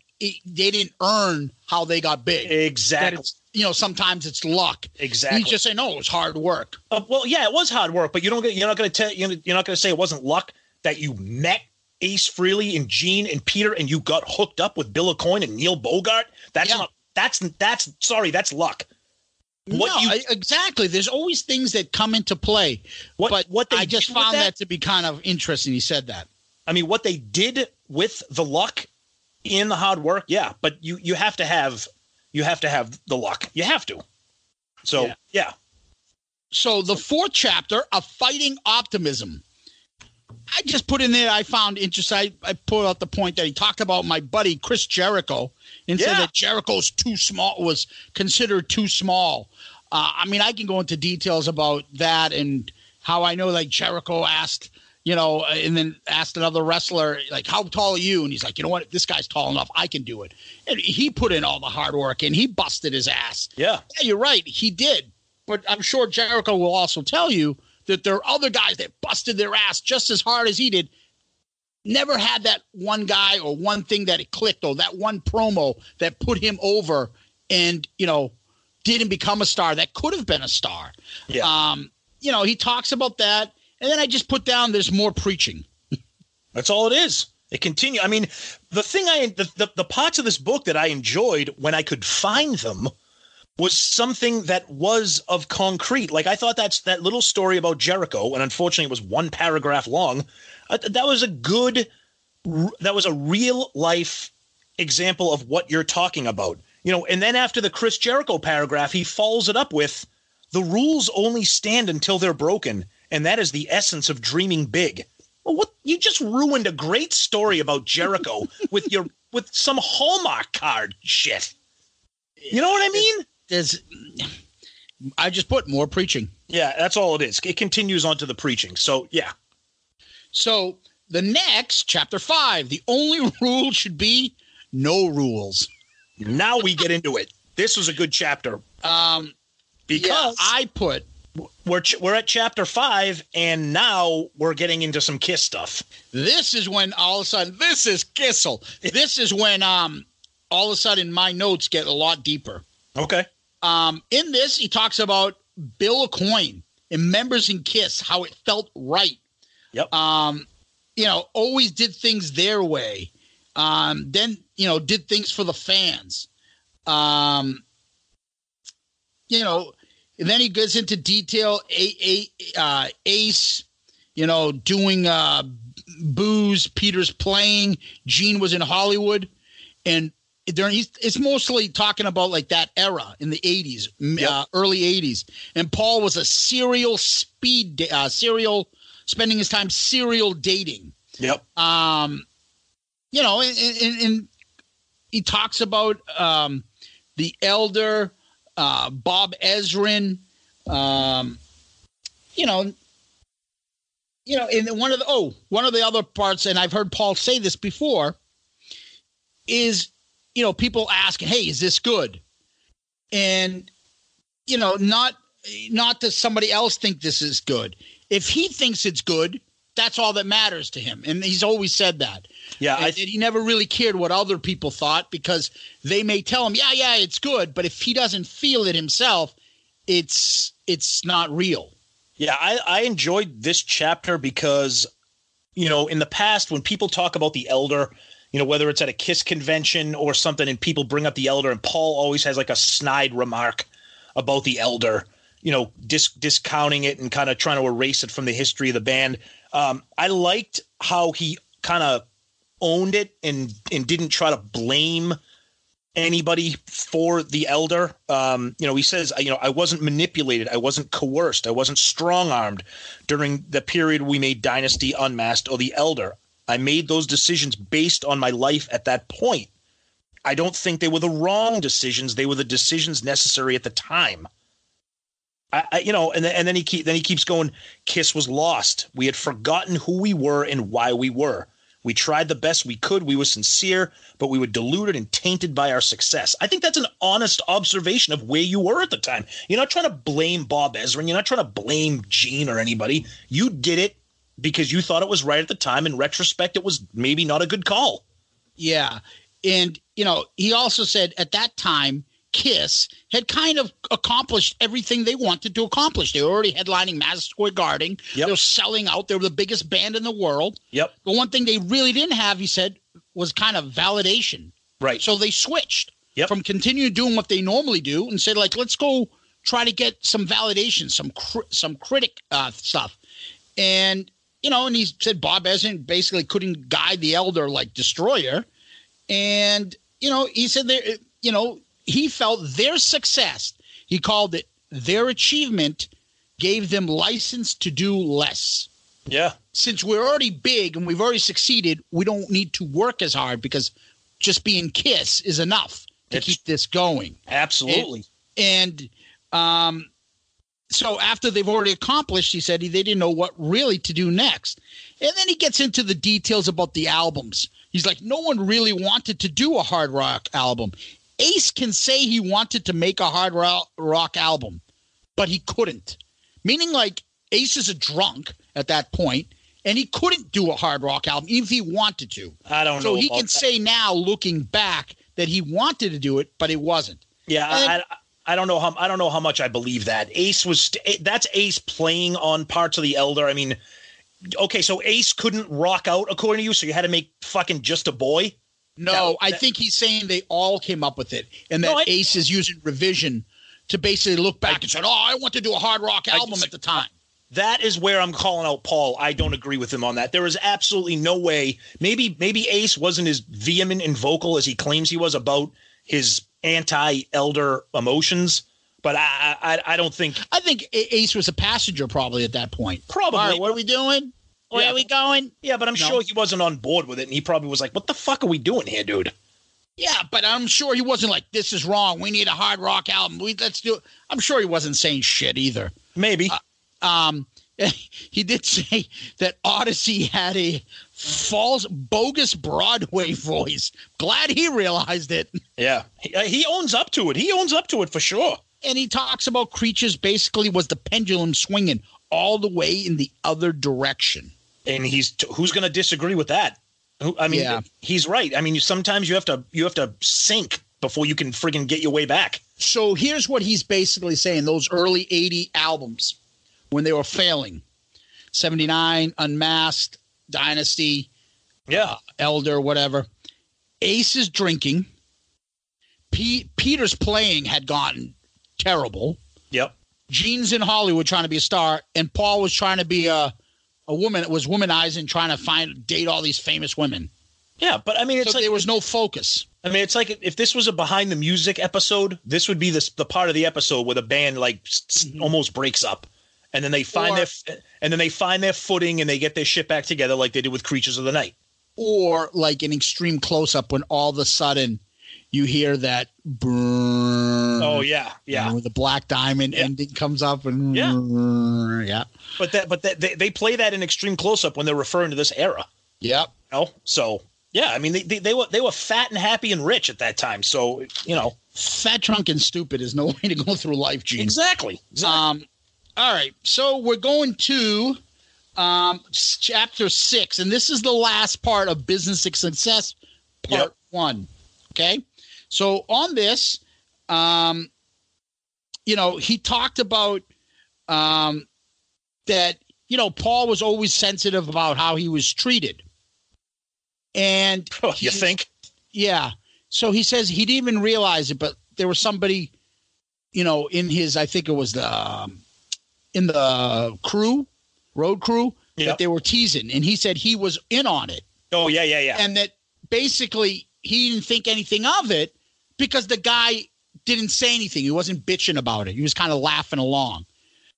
they didn't earn how they got big. Exactly. You know, sometimes it's luck. Exactly. You just say, no, it was hard work. Well, yeah, it was hard work, but you're not going to say it wasn't luck that you met Ace Frehley and Gene and Peter and you got hooked up with Bill Aucoin and Neil Bogart. That's luck. Exactly. There's always things that come into play. I just found that to be kind of interesting. He said that. I mean, what they did with the luck in the hard work. Yeah. But you have to have the luck. You have to. So, yeah. So the fourth chapter of Fighting Optimism. I just put in there, I found interesting. I put out the point that he talked about my buddy Chris Jericho and said that Jericho's was considered too small. I mean, I can go into details about that and how I know, like, Jericho asked, you know, and then asked another wrestler, like, how tall are you? And he's like, you know what? If this guy's tall enough, I can do it. And he put in all the hard work and he busted his ass. Yeah, you're right. He did. But I'm sure Jericho will also tell you that there are other guys that busted their ass just as hard as he did, never had that one guy or one thing that it clicked or that one promo that put him over and, you know, didn't become a star that could have been a star. Yeah. You know, he talks about that. And then I just put down, there's more preaching. That's all it is. It continue. I mean, the parts of this book that I enjoyed when I could find them was something that was of concrete. Like, I thought that little story about Jericho, and unfortunately it was one paragraph long. That was a real life example of what you're talking about, you know. And then after the Chris Jericho paragraph, he follows it up with, the rules only stand until they're broken. And that is the essence of dreaming big. Well, what, you just ruined a great story about Jericho with some Hallmark card shit. You know what I mean? I just put more preaching. Yeah, that's all it is. It continues on to the preaching. So, yeah. So the next, chapter 5, the only rule should be no rules. Now we get into it. This was a good chapter. Because I put, we're at chapter 5, and now we're getting into some Kiss stuff. This is when all of a sudden, this is Kissel. This is when all of a sudden my notes get a lot deeper. Okay. In this, he talks about Bill Aucoin and members in Kiss, how it felt right. Yep. You know, always did things their way. Then, you know, did things for the fans. You know, and then he goes into detail, Ace, you know, doing booze, Peter's playing, Gene was in Hollywood, and it's mostly talking about like that era in the 80s, early 80s. And Paul was a spending his time serial dating. Yep. You know, and he talks about the Elder, Bob Ezrin, you know, and one of the other parts, and I've heard Paul say this before, is, you know, people ask, hey, is this good? And, you know, not does somebody else think this is good. If he thinks it's good, that's all that matters to him. And he's always said that. Yeah. And he never really cared what other people thought, because they may tell him, yeah, it's good. But if he doesn't feel it himself, it's not real. Yeah. I enjoyed this chapter because, you know, in the past when people talk about the Elder, you know, whether it's at a Kiss convention or something, and people bring up the Elder, and Paul always has like a snide remark about the Elder, you know, discounting it and kind of trying to erase it from the history of the band. I liked how he kind of owned it and didn't try to blame anybody for the Elder. You know, he says, you know, I wasn't manipulated. I wasn't coerced. I wasn't strong-armed during the period we made Dynasty, Unmasked, or the Elder. I made those decisions based on my life at that point. I don't think they were the wrong decisions. They were the decisions necessary at the time. I you know, and then he keeps going. Kiss was lost. We had forgotten who we were and why we were. We tried the best we could. We were sincere, but we were deluded and tainted by our success. I think that's an honest observation of where you were at the time. You're not trying to blame Bob Ezrin. You're not trying to blame Gene or anybody. You did it because you thought it was right at the time. In retrospect, it was maybe not a good call. Yeah. And you know, he also said at that time, Kiss had kind of accomplished everything they wanted to accomplish. They were already headlining Madison Square Garden. Yep. They were selling out. They were the biggest band in the world. Yep. The one thing they really didn't have, he said, was kind of validation. Right. So they switched from continuing doing what they normally do and said, like, let's go try to get some validation, some critic stuff. And, you know, and he said Bob Ezrin basically couldn't guide the Elder like Destroyer. And, you know, he said, he felt their success, he called it their achievement, gave them license to do less. Yeah. Since we're already big and we've already succeeded, we don't need to work as hard because just being Kiss is enough to keep this going. Absolutely. And so after they've already accomplished, he said they didn't know what really to do next. And then he gets into the details about the albums. He's like, no one really wanted to do a hard rock album. Ace can say he wanted to make a hard rock album, but he couldn't. Meaning, like, Ace is a drunk at that point, and he couldn't do a hard rock album, even if he wanted to. I don't know. So he can say now, looking back, that he wanted to do it, but it wasn't. Yeah, I don't know how much I believe that. That's Ace playing on parts of the Elder. I mean, okay, so Ace couldn't rock out, according to you, so you had to make fucking Just a Boy? No, I think he's saying they all came up with it, and that Ace is using revision to basically look back and said, oh, I want to do a hard rock album at the time. That is where I'm calling out Paul. I don't agree with him on that. There is absolutely no way. Maybe Ace wasn't as vehement and vocal as he claims he was about his anti-Elder emotions, but I don't think. I think Ace was a passenger probably at that point. Probably. All right, what are we doing? Where are we going? Yeah, but I'm sure he wasn't on board with it, and he probably was like, what the fuck are we doing here, dude? Yeah, but I'm sure he wasn't like, this is wrong. We need a hard rock album. Let's do it. I'm sure he wasn't saying shit either. Maybe. He did say that Odyssey had a false, bogus Broadway voice. Glad he realized it. Yeah, he owns up to it. He owns up to it for sure. And he talks about Creatures basically was the pendulum swinging all the way in the other direction. And who's going to disagree with that? He's right. I mean, sometimes you have to sink before you can friggin' get your way back. So here's what he's basically saying. Those early 80 albums when they were failing, 79, Unmasked, Dynasty, Elder, whatever. Ace is drinking. Peter's playing had gotten terrible. Yep. Gene's in Hollywood trying to be a star, and Paul was trying to be a woman that was womanizing, trying to date all these famous women. Yeah, but I mean, it's so like there was no focus. I mean, it's like if this was a behind the music episode, this would be the part of the episode where the band like almost breaks up, and then they find their footing and they get their shit back together like they did with Creatures of the Night, or like an extreme close up when all of a sudden you hear that. Oh yeah. You know, with the Black Diamond ending comes up and yeah. But they play that in extreme close up when they're referring to this era. Yep. You know? So yeah, I mean they were fat and happy and rich at that time. So you know, fat, drunk, and stupid is no way to go through life, Gene. Exactly. All right, so we're going to chapter 6, and this is the last part of Business Success, part 1. Okay. So on this, he talked about that, you know, Paul was always sensitive about how he was treated. And you think? Yeah. So he says he didn't even realize it, but there was somebody, you know, in his, I think it was in the road crew that they were teasing. And he said he was in on it. Oh, yeah. And that basically he didn't think anything of it, because the guy didn't say anything. He wasn't bitching about it. He was kind of laughing along.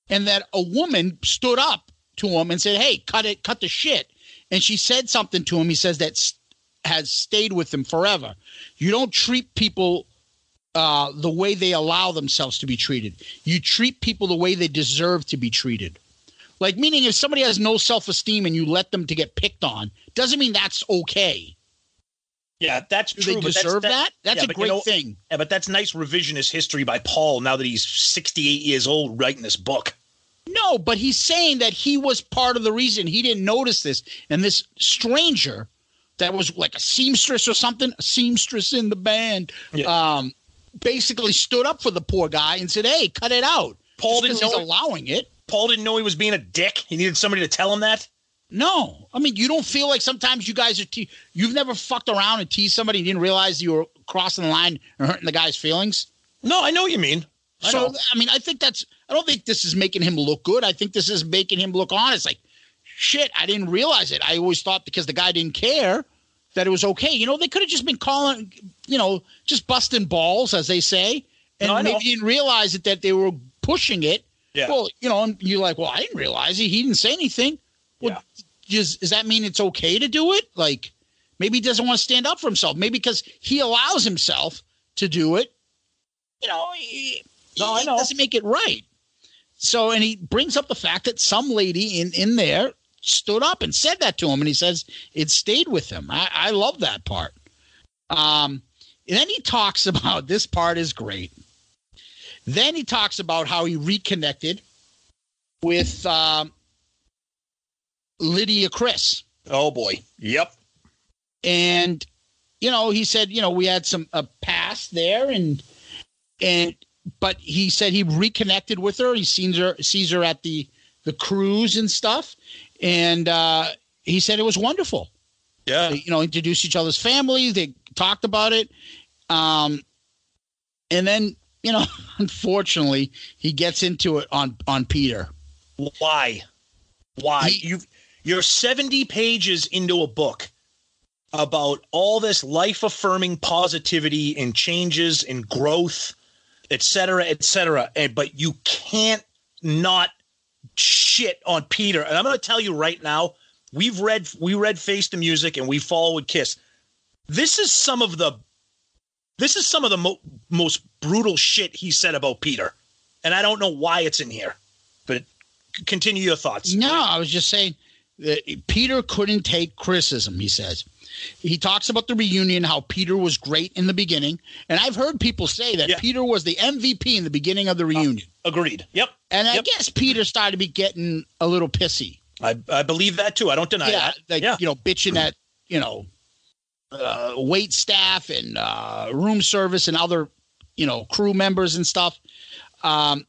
And that a woman stood up to him and said, hey, cut the shit. And she said something to him. He says that has stayed with him forever. You don't treat people the way they allow themselves to be treated. You treat people the way they deserve to be treated. Like, meaning if somebody has no self-esteem and you let them to get picked on, doesn't mean that's okay. Yeah, that's true. They deserve that? That's a great thing. Yeah, but that's nice revisionist history by Paul now that he's 68 years old writing this book. No, but he's saying that he was part of the reason he didn't notice this. And this stranger that was like a seamstress or something, a seamstress in the band, basically stood up for the poor guy and said, hey, cut it out. Paul didn't know allowing it. Paul didn't know he was being a dick. He needed somebody to tell him that. No, I mean, you don't feel like sometimes you guys are you've never fucked around and teased somebody and didn't realize you were crossing the line and hurting the guy's feelings. No, I know what you mean. So, I mean, I think I don't think this is making him look good. I think this is making him look honest. Like, shit, I didn't realize it. I always thought because the guy didn't care that it was okay. You know, they could have just been calling, you know, just busting balls, as they say. And maybe he didn't realize it, that they were pushing it. Yeah. Well, you know, and you're like, well, I didn't realize it. He didn't say anything. Well, does that mean it's okay to do it? Like, maybe he doesn't want to stand up for himself. Maybe because he allows himself to do it. You know, he doesn't make it right. So, and he brings up the fact that some lady in there stood up and said that to him, and he says it stayed with him. I love that part. And then he talks about, this part is great. Then he talks about how he reconnected with Lydia Criss. Oh, boy. Yep. And, you know, he said, you know, we had a past there, but he said he reconnected with her. He sees her at the cruise and stuff. And he said it was wonderful. Yeah. They, you know, introduced each other's families. They talked about it. And then, you know, unfortunately, he gets into it on Peter. Why? You're 70 pages into a book about all this life-affirming positivity and changes and growth, et cetera, but you can't not shit on Peter. And I'm going to tell you right now, we read Face the Music and we followed Kiss. This is some of the most brutal shit he said about Peter. And I don't know why it's in here, but continue your thoughts. No, I was just saying that Peter couldn't take criticism, he says. He talks about the reunion, how Peter was great in the beginning. And I've heard people say that Peter was the MVP in the beginning of the reunion. Agreed. Yep. And I guess Peter started to be getting a little pissy. I believe that, too. I don't deny that. Like, you know, bitching at, you know, wait staff and room service and other, you know, crew members and stuff. And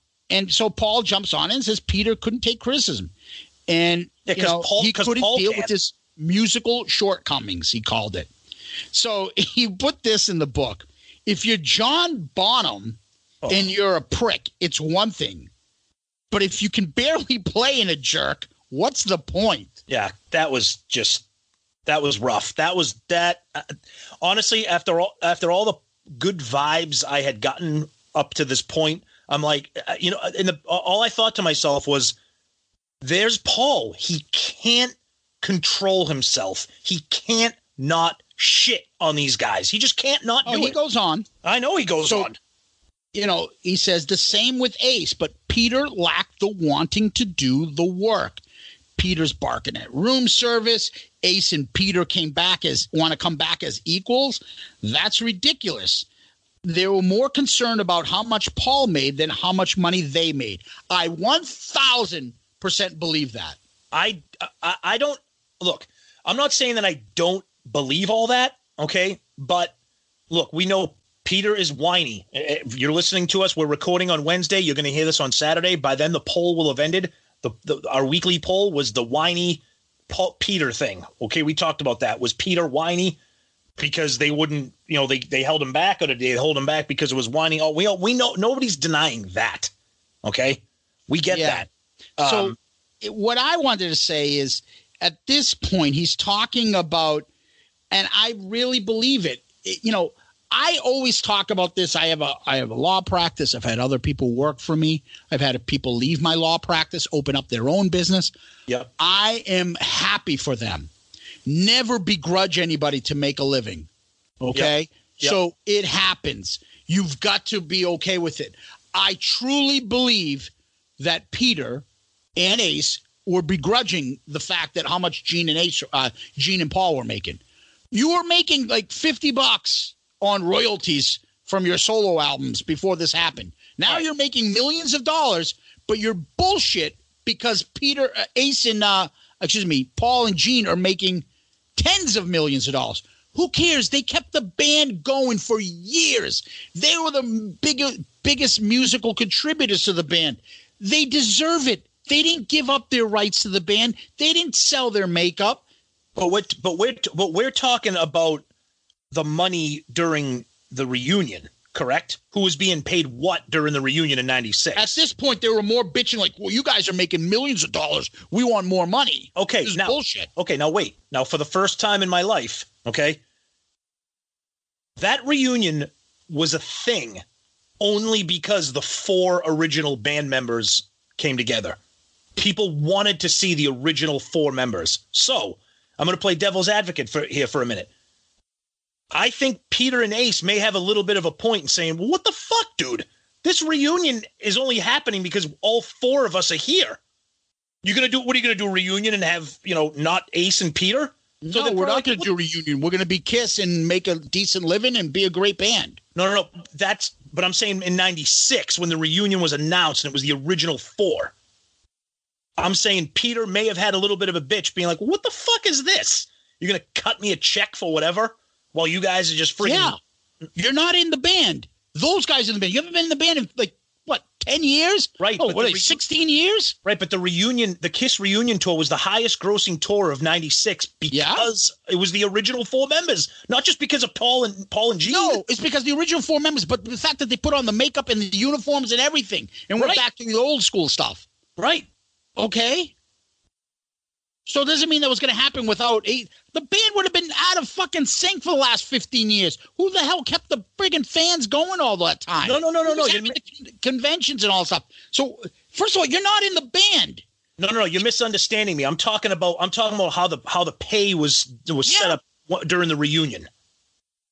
so Paul jumps on and says Peter couldn't take criticism. And, you know, he couldn't deal with this musical shortcomings, he called it. So he put this in the book. If you're John Bonham and you're a prick, it's one thing. But if you can barely play in a jerk, what's the point? Yeah, that was rough. Honestly, after all the good vibes I had gotten up to this point, I'm like, you know, all I thought to myself was, there's Paul. He can't control himself. He can't not shit on these guys. He just can't not do it. He goes on. I know he goes on. You know, he says the same with Ace, but Peter lacked the wanting to do the work. Peter's barking at room service. Ace and Peter want to come back as equals. That's ridiculous. They were more concerned about how much Paul made than how much money they made. I 1,000% believe that. I don't. Look, I'm not saying that I don't believe all that, okay? But, look, we know Peter is whiny. If you're listening to us, we're recording on Wednesday. You're going to hear this on Saturday. By then, the poll will have ended. Our weekly poll was the whiny Peter thing, okay? We talked about that. Was Peter whiny because they wouldn't, you know, they held him back, or did they hold him back because it was whiny? Oh, we know. Nobody's denying that, okay? We get that. So what I wanted to say is, at this point, he's talking about, and I really believe it. You know, I always talk about this. I have a law practice. I've had other people work for me. I've had people leave my law practice, open up their own business. Yep. I am happy for them. Never begrudge anybody to make a living. Okay? Yep. So it happens. You've got to be okay with it. I truly believe that Peter and Ace were begrudging the fact that how much Gene and Paul were making. You were making like $50 on royalties from your solo albums before this happened. Now you're making millions of dollars, but you're bullshit because Ace and Paul and Gene are making tens of millions of dollars. Who cares? They kept the band going for years. They were the biggest musical contributors to the band. They deserve it. They didn't give up their rights to the band. They didn't sell their makeup. But we're talking about the money during the reunion, correct? Who was being paid what during the reunion in 96? At this point, there were more bitching like, well, you guys are making millions of dollars. We want more money. Okay, this is bullshit. Okay, now wait. Now, for the first time in my life, okay, that reunion was a thing only because the four original band members came together. People wanted to see the original four members. So I'm going to play devil's advocate here for a minute. I think Peter and Ace may have a little bit of a point in saying, well, what the fuck, dude? This reunion is only happening because all four of us are here. You're going to do, what are you going to do, reunion and have, not Ace and Peter? So no, we're not going to do reunion. We're going to be Kiss and make a decent living and be a great band. No. But I'm saying in 96, when the reunion was announced and it was the original four, I'm saying Peter may have had a little bit of a bitch being like, what the fuck is this? You're going to cut me a check for whatever? Well, you guys are just freaking. Yeah. You're not in the band. Those guys are in the band. You haven't been in the band in 10 years? Right. Oh, 16 years? Right. But the Kiss reunion tour was the highest grossing tour of 96 because it was the original four members, not just because of Paul and Gene. No, it's because the original four members, but the fact that they put on the makeup and the uniforms and everything. And we're back to the old school stuff. Right. Okay. So it doesn't mean that was going to happen without Ace. The band would have been out of fucking sync for the last 15 years. Who the hell kept the friggin' fans going all that time? No. You're conventions and all stuff. So first of all, you're not in the band. No. You're misunderstanding me. I'm talking about how the pay was set up during the reunion.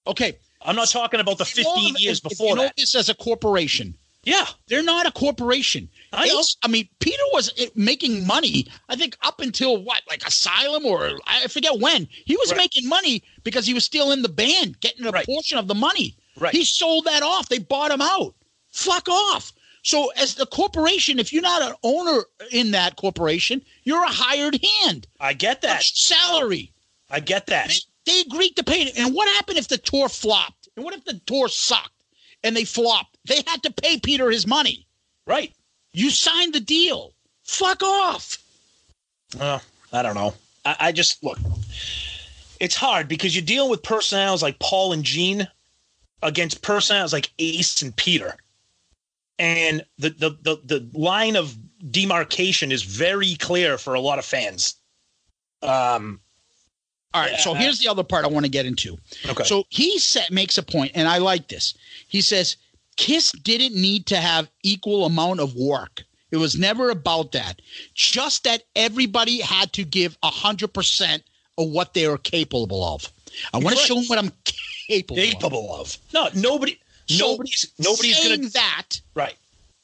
Okay, I'm not talking about the 15 years before that. This as a corporation. Yeah, they're not a corporation. Peter was making money, I think, up until Asylum or I forget when. He was making money because he was still in the band, getting a portion of the money. Right. He sold that off. They bought him out. Fuck off. So as the corporation, if you're not an owner in that corporation, you're a hired hand. I get that. Salary. I get that. They agreed to pay it. And what happened if the tour flopped? And what if the tour sucked? And they flopped. They had to pay Peter his money. Right. You signed the deal. Fuck off. I don't know. I just, look, it's hard because you're dealing with personalities like Paul and Gene against personalities like Ace and Peter. And the line of demarcation is very clear for a lot of fans. All right, so here's the other part I want to get into. Okay. So he makes a point, and I like this. He says, Kiss didn't need to have equal amount of work. It was never about that. Just that everybody had to give 100% of what they were capable of. I want to show them what I'm capable of. No, nobody's going to – that. Right.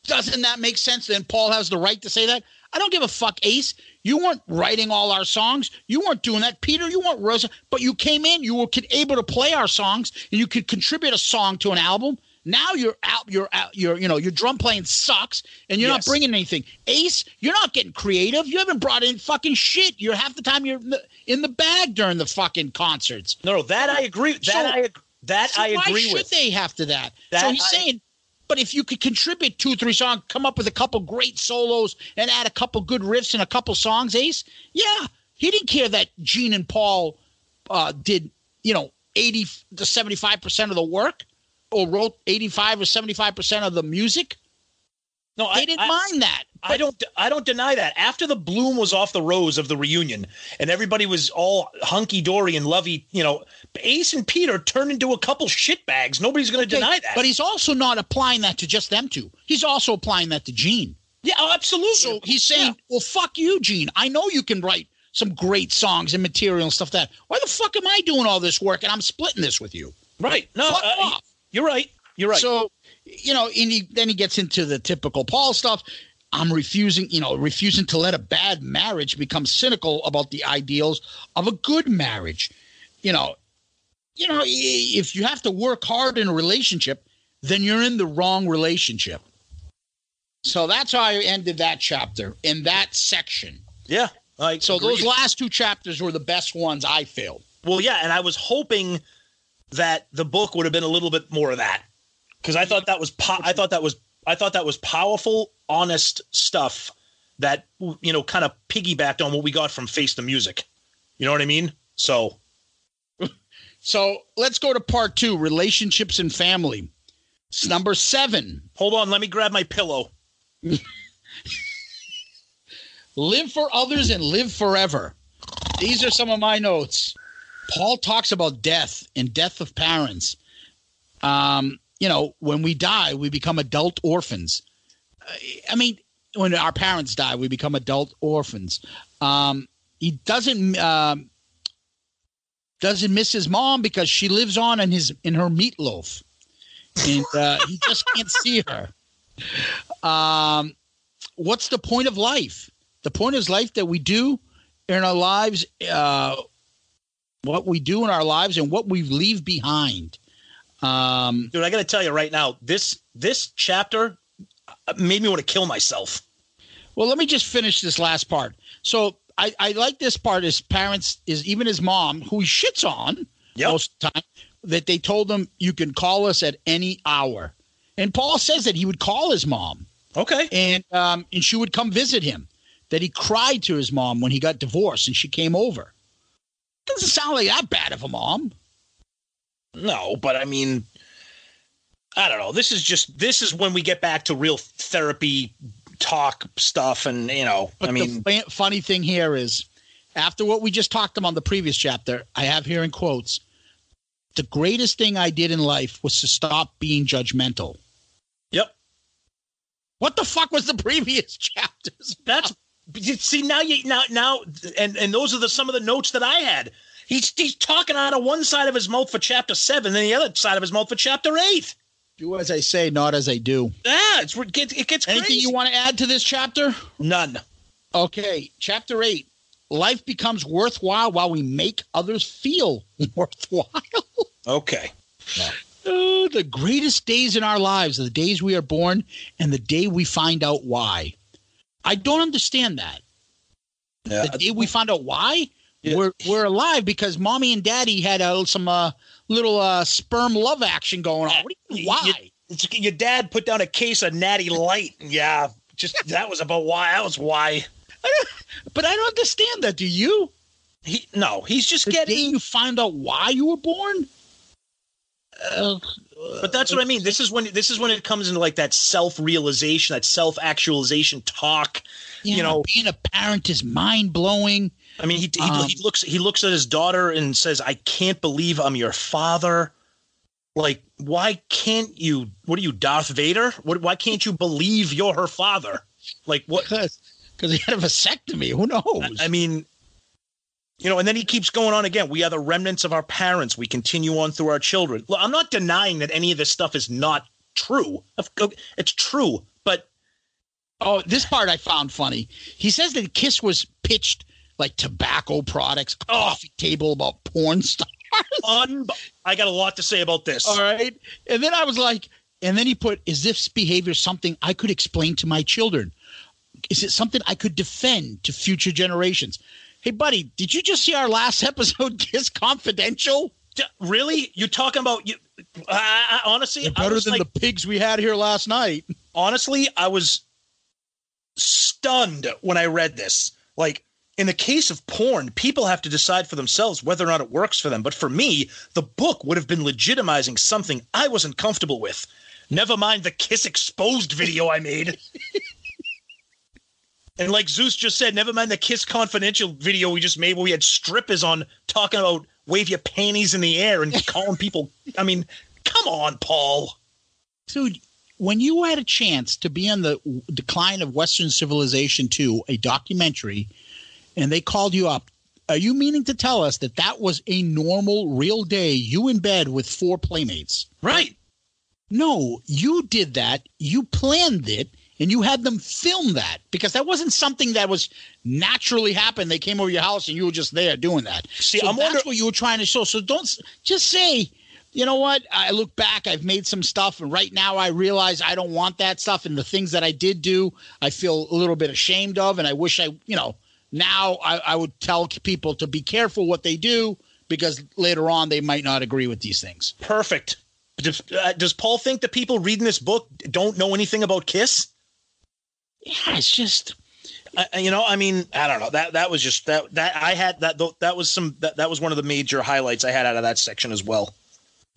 Doesn't that make sense? Then Paul has the right to say that? I don't give a fuck, Ace. You weren't writing all our songs. You weren't doing that. Peter, you weren't Rosa. But you came in. You were able to play our songs, and you could contribute a song to an album. Now you're out. Your drum playing sucks, and you're not bringing anything. Ace, you're not getting creative. You haven't brought in fucking shit. You're half the time you're in the bag during the fucking concerts. No, that I agree. Why should they have to that? He's saying. But if you could contribute 2-3 songs, come up with a couple great solos and add a couple good riffs and a couple songs, Ace, he didn't care that Gene and Paul did, 80 to 75% of the work or wrote 85 or 75% of the music. No, they didn't mind that. I don't deny that. After the bloom was off the rose of the reunion and everybody was all hunky-dory and lovey, Ace and Peter turned into a couple shitbags. Nobody's going to deny that. But he's also not applying that to just them two. He's also applying that to Gene. Yeah, absolutely. So he's saying, well, fuck you, Gene. I know you can write some great songs and material and stuff that. Why the fuck am I doing all this work and I'm splitting this with you? Right. No, fuck off. You're right. You're right. So, and then he gets into the typical Paul stuff. I'm refusing to let a bad marriage become cynical about the ideals of a good marriage. If you have to work hard in a relationship, then you're in the wrong relationship. So that's how I ended that chapter in that section. Yeah. So those last two chapters were the best ones I feel. Well, yeah, and I was hoping that the book would have been a little bit more of that, because I thought that was I thought that was powerful, honest stuff that, you know, kind of piggybacked on what we got from Face the Music. You know what I mean? So let's go to part two, relationships and family. It's number 7. Hold on, let me grab my pillow. Live for others and live forever. These are some of my notes. Paul talks about death and death of parents. You know, when we die, we become adult orphans. I mean, when our parents die, we become adult orphans. He doesn't miss his mom because she lives on in her meatloaf, and he just can't see her. What's the point of life? The point is life that we do in our lives, what we do in our lives and what we leave behind. Dude, I got to tell you right now, this chapter made me want to kill myself. Well, let me just finish this last part. So I like this part. His parents, is even his mom, who he shits on most of the time, that they told him, you can call us at any hour. And Paul says that he would call his mom. Okay. And she would come visit him, that he cried to his mom when he got divorced and she came over. Doesn't sound like that bad of a mom. No, but I mean, I don't know. This is when we get back to real therapy talk stuff. And, you know, but I mean, the funny thing here is, after what we just talked about on the previous chapter, I have here in quotes, the greatest thing I did in life was to stop being judgmental. Yep. What the fuck was the previous chapters about? See, now, and those are some of the notes that I had. He's talking out of one side of his mouth for chapter 7, and the other side of his mouth for chapter 8. Do as I say, not as I do. Yeah, it gets crazy. Anything you want to add to this chapter? None. Okay, chapter 8. Life becomes worthwhile while we make others feel worthwhile. Okay. Wow. The greatest days in our lives are the days we are born and the day we find out why. I don't understand that. Yeah. The day we find out why, we're alive because mommy and daddy had some little sperm love action going on. What do you mean, why? Your dad put down a case of Natty Light. Yeah, just that was about why. That was why. But I don't understand that. Do you? He's just getting. The day you find out why you were born. But that's what I mean. This is when it comes into like that self-realization, that self-actualization talk. Yeah, you know, being a parent is mind-blowing. I mean, he looks at his daughter and says, "I can't believe I'm your father." Like, why can't you? What are you, Darth Vader? Why can't you believe you're her father? Like, what? Because he had a vasectomy. Who knows? I mean. You know, and then he keeps going on again. We are the remnants of our parents. We continue on through our children. Look, I'm not denying that any of this stuff is not true. It's true, but... Oh, this part I found funny. He says that Kiss was pitched like tobacco products, coffee table about porn stars. I got a lot to say about this. All right. And then I was like... And then he put, is this behavior something I could explain to my children? Is it something I could defend to future generations? Hey, buddy, did you just see our last episode, Kiss Confidential? Really? You're talking about you? I honestly, you're better than the pigs we had here last night. Honestly, I was stunned when I read this. Like, in the case of porn, people have to decide for themselves whether or not it works for them. But for me, the book would have been legitimizing something I wasn't comfortable with. Never mind the Kiss Exposed video I made. And like Zeus just said, never mind the Kiss Confidential video we just made where we had strippers on talking about wave your panties in the air and calling people. I mean, come on, Paul. Dude, when you had a chance to be on the Decline of Western Civilization 2, a documentary, and they called you up, are you meaning to tell us that was a normal, real day, you in bed with 4 playmates? Right. No, you did that. You planned it. And you had them film that because that wasn't something that was naturally happened. They came over your house and you were just there doing that. See, so that's what you were trying to show. So don't just say, you know what? I look back. I've made some stuff. And right now I realize I don't want that stuff. And the things that I did do, I feel a little bit ashamed of. And I wish now I would tell people to be careful what they do because later on they might not agree with these things. Perfect. Does Paul think that people reading this book don't know anything about Kiss? Yeah, it's just, I don't know. That was one of the major highlights I had out of that section as well.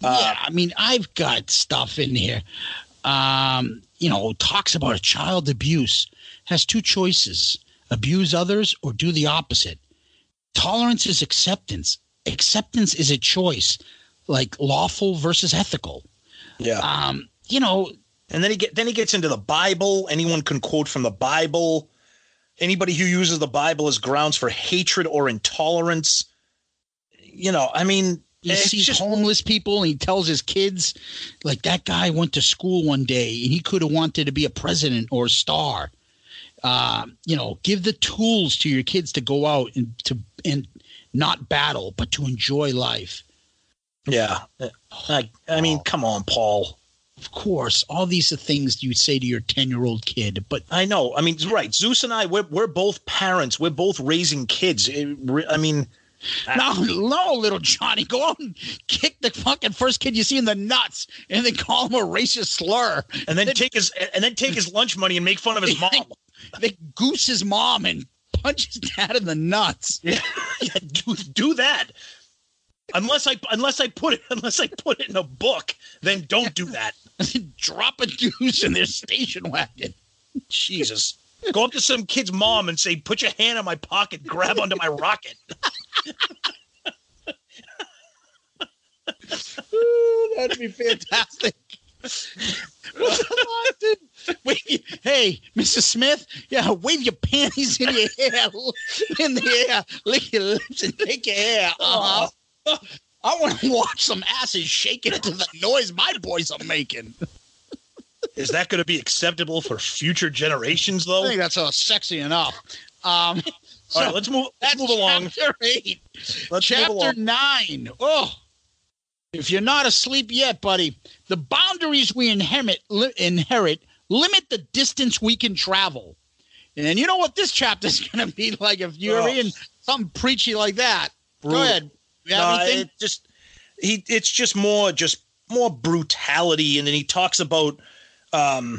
I've got stuff in here. Talks about child abuse, has two choices: abuse others or do the opposite. Tolerance is acceptance. Acceptance is a choice, like lawful versus ethical. Yeah. And then he gets into the Bible. Anyone can quote from the Bible. Anybody who uses the Bible as grounds for hatred or intolerance. He sees homeless people and he tells his kids, like, that guy went to school one day and he could have wanted to be a president or a star. Give the tools to your kids to go out and not battle, but to enjoy life. Yeah. Come on, Paul. Of course, all these are things you say to your 10-year-old kid. But I know. I mean, right. Zeus and I, we're both parents. We're both raising kids. No, little Johnny, go out and kick the fucking first kid you see in the nuts, and then call him a racist slur, and then take his lunch money and make fun of his mom. They goose his mom and punch his dad in the nuts. Yeah, do that. Unless I put it in a book, then don't do that. Drop a deuce in their station wagon. Jesus. Go up to some kid's mom and say, "Put your hand in my pocket, grab onto my rocket." Ooh, that'd be fantastic. Hey, Mrs. Smith, yeah, wave your panties in your hair, in the air, lick your lips and take your hair. Uh-huh. I want to watch some asses shaking to the noise my boys are making. Is that going to be acceptable for future generations, though? I think that's sexy enough. All right, let's move along. Chapter 8. Chapter 9. Oh, if you're not asleep yet, buddy, the boundaries we inherit limit the distance we can travel. And you know what this chapter is going to be like if you're in something preachy like that. Brutal. Go ahead. You have anything? It's just more brutality, and then he talks about. I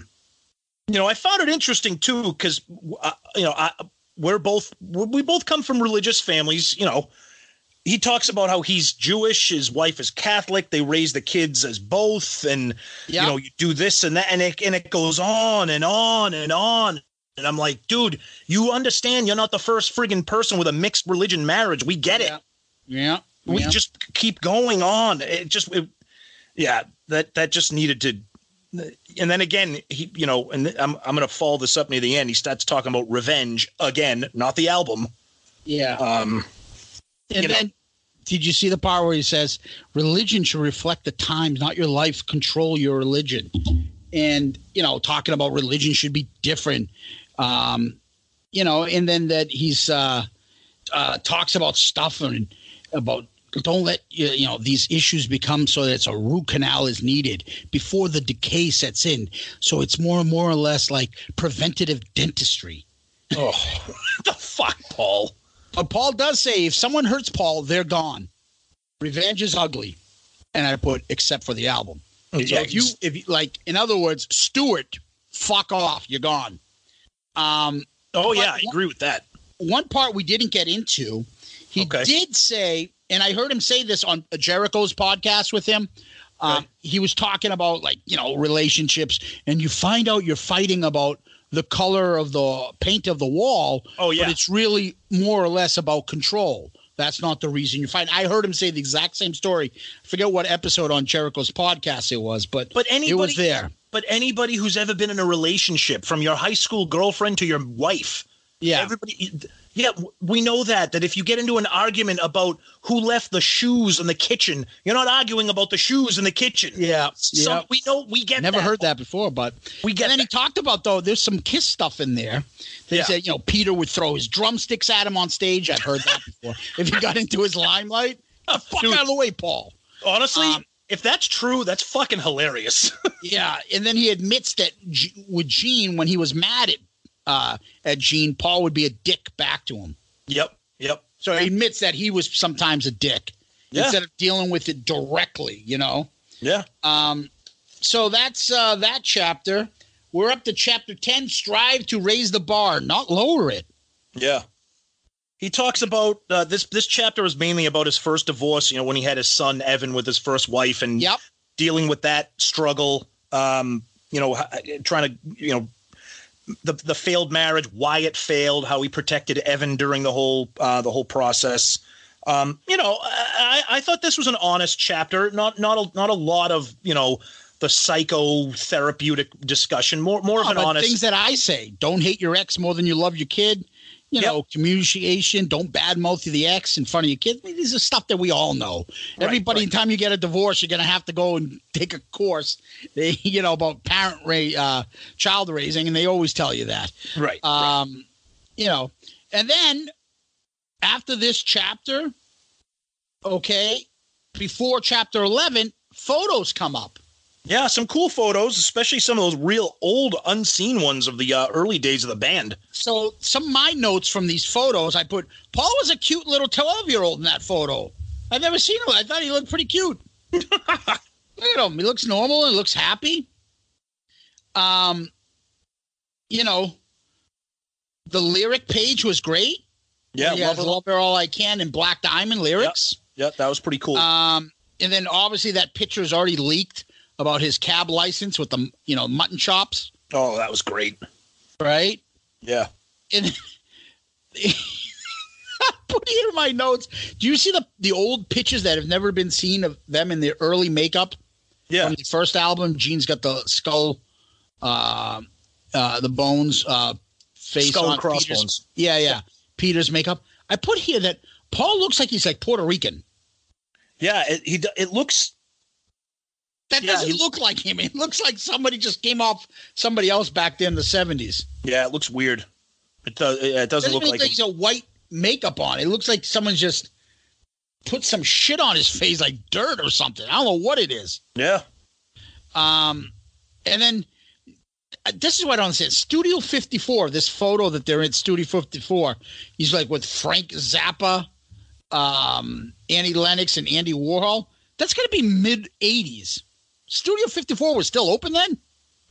found it interesting too, because we both come from religious families. He talks about how he's Jewish, his wife is Catholic. They raise the kids as both, and you do this and that, and it goes on and on and on. And I'm like, dude, you understand? You're not the first friggin' person with a mixed religion marriage. We get it. Yeah, we just keep going on. That just needed to. And then again, I'm going to follow this up near the end. He starts talking about revenge again, not the album. Yeah. Did you see the part where he says religion should reflect the times, not your life? Control your religion. And, talking about religion should be different. And then that he's talks about stuff and about. Don't let these issues become so that it's a root canal is needed before the decay sets in. So it's more or less like preventative dentistry. Oh, what the fuck, Paul? But Paul does say if someone hurts Paul, they're gone. Revenge is ugly, and I put except for the album. Okay. So in other words, Stewart, fuck off, you're gone. I agree with that. One part we didn't get into, he did say. And I heard him say this on Jericho's podcast with him. He was talking about relationships, and you find out you're fighting about the color of the paint of the wall. Oh, yeah. But it's really more or less about control. That's not the reason you fight. I heard him say the exact same story. I forget what episode on Jericho's podcast it was, but anybody, it was there. But anybody who's ever been in a relationship, from your high school girlfriend to your wife, everybody. Yeah, we know that if you get into an argument about who left the shoes in the kitchen, you're not arguing about the shoes in the kitchen. Yeah. So we know we get Never heard that before, but we get. And then he talked about, though, there's some Kiss stuff in there. They said, Peter would throw his drumsticks at him on stage. I've heard that before. If he got into his limelight, fuck out of the way, Paul. Honestly, if that's true, that's fucking hilarious. Yeah. And then he admits that with Gene, when he was mad at Gene, Paul would be a dick back to him. Yep. So he admits that he was sometimes a dick. instead of dealing with it directly, you know? Yeah. So that's that chapter. We're up to chapter 10, strive to raise the bar, not lower it. Yeah. He talks about this chapter is mainly about his first divorce, you know, when he had his son, Evan, with his first wife and dealing with that struggle, you know, trying to, you know, the failed marriage, why it failed, how he protected Evan during the whole process. You know, I thought this was an honest chapter, not a lot of, you know, the psychotherapeutic discussion, more of an honest things that I say. Don't hate your ex more than you love your kid. You know, communication, don't badmouth the ex in front of your kids. I mean, this is stuff that we all know. Everybody, anytime you get a divorce, you're going to have to go and take a course, you know, about child raising, and they always tell you that. Right. You know, and then after this chapter, okay, before chapter 11, photos come up. Yeah, some cool photos, especially some of those real old unseen ones of the early days of the band. So some of my notes from these photos, I put, Paul was a cute little 12-year-old in that photo. I've never seen him. I thought he looked pretty cute. Look at him. He looks normal and looks happy. You know, the lyric page was great. Yeah, Love Her All I Can and Black Diamond lyrics. Yeah, that was pretty cool. And then obviously that picture is already leaked. About his cab license with the, you know, mutton chops. Oh, that was great. Right? Yeah. And I put here in my notes. Do you see the old pictures that have never been seen of them in their early makeup? Yeah. From the first album, Gene's got the skull, the bones, face skull on crossbones. Yeah. Peter's makeup. I put here that Paul looks like he's like Puerto Rican. Yeah, it looks. That doesn't look like him. It looks like somebody just came off somebody else back then in the 70s. Yeah, it looks weird. It doesn't look like he's a white makeup on. It looks like someone just put some shit on his face, like dirt or something. I don't know what it is. Yeah. And then this is what I don't understand. Studio 54, this photo that they're in Studio 54, he's like with Frank Zappa, Annie Lennox, and Andy Warhol. That's going to be mid-'80s. Studio 54 was still open then?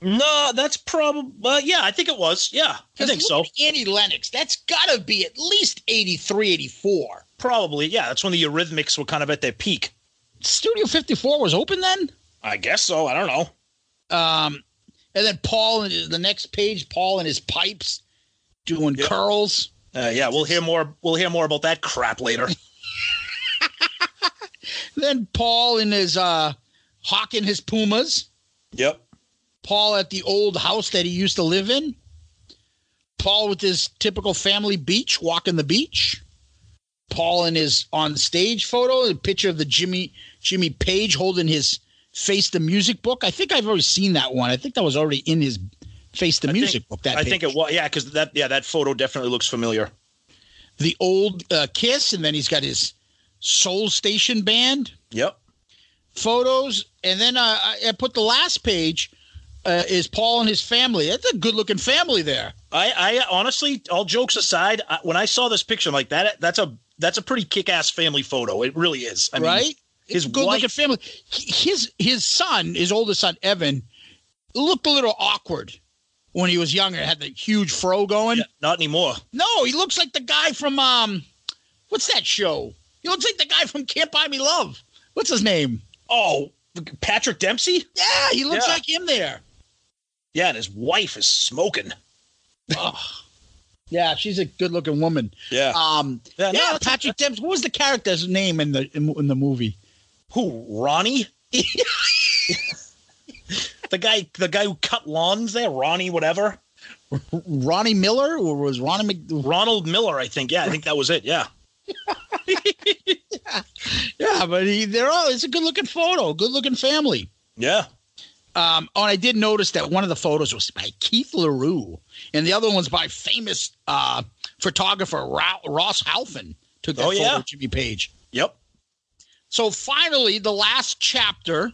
No, that's probably I think it was. Yeah, I think so. Annie Lennox, that's got to be at least 83, 84. Probably, yeah. That's when the Eurythmics were kind of at their peak. Studio 54 was open then? I guess so. I don't know. And then Paul, the next page, Paul and his pipes doing curls. We'll hear more about that crap later. Then Paul in his hawking his Pumas. Yep. Paul at the old house that he used to live in. Paul with his typical family beach, walking the beach. Paul in his on stage photo, a picture of the Jimmy Page holding his Face the Music book. I think I've already seen that one. I think that was already in his Face the Music book. That I think it was. Yeah, because that photo definitely looks familiar. The old Kiss, and then he's got his Soul Station band. Yep. Photos. And then I put the last page is Paul and his family. That's a good looking family there. I honestly, all jokes aside, when I saw this picture, I'm like that's a pretty kick-ass family photo. It really is. I mean, his good looking family. His son, his oldest son, Evan, looked a little awkward when he was younger. Had the huge fro going. Yeah, not anymore. No, he looks like the guy from what's that show? He looks like the guy from Can't Buy Me Love. What's his name? Oh, Patrick Dempsey? Yeah, he looks like him there. Yeah, and his wife is smoking. Oh. Yeah, she's a good-looking woman. Yeah. Patrick Dempsey. What was the character's name in the movie? Who, Ronnie? the guy who cut lawns there, Ronnie whatever. Ronnie Miller? Or was Ronald Miller, I think. Yeah, I think that was it, yeah. Yeah, but it's a good-looking photo, good-looking family. Yeah. And I did notice that one of the photos was by Keith LaRue, and the other one's by famous photographer Ross Halfin took that photo of Jimmy Page. Yep. So finally, the last chapter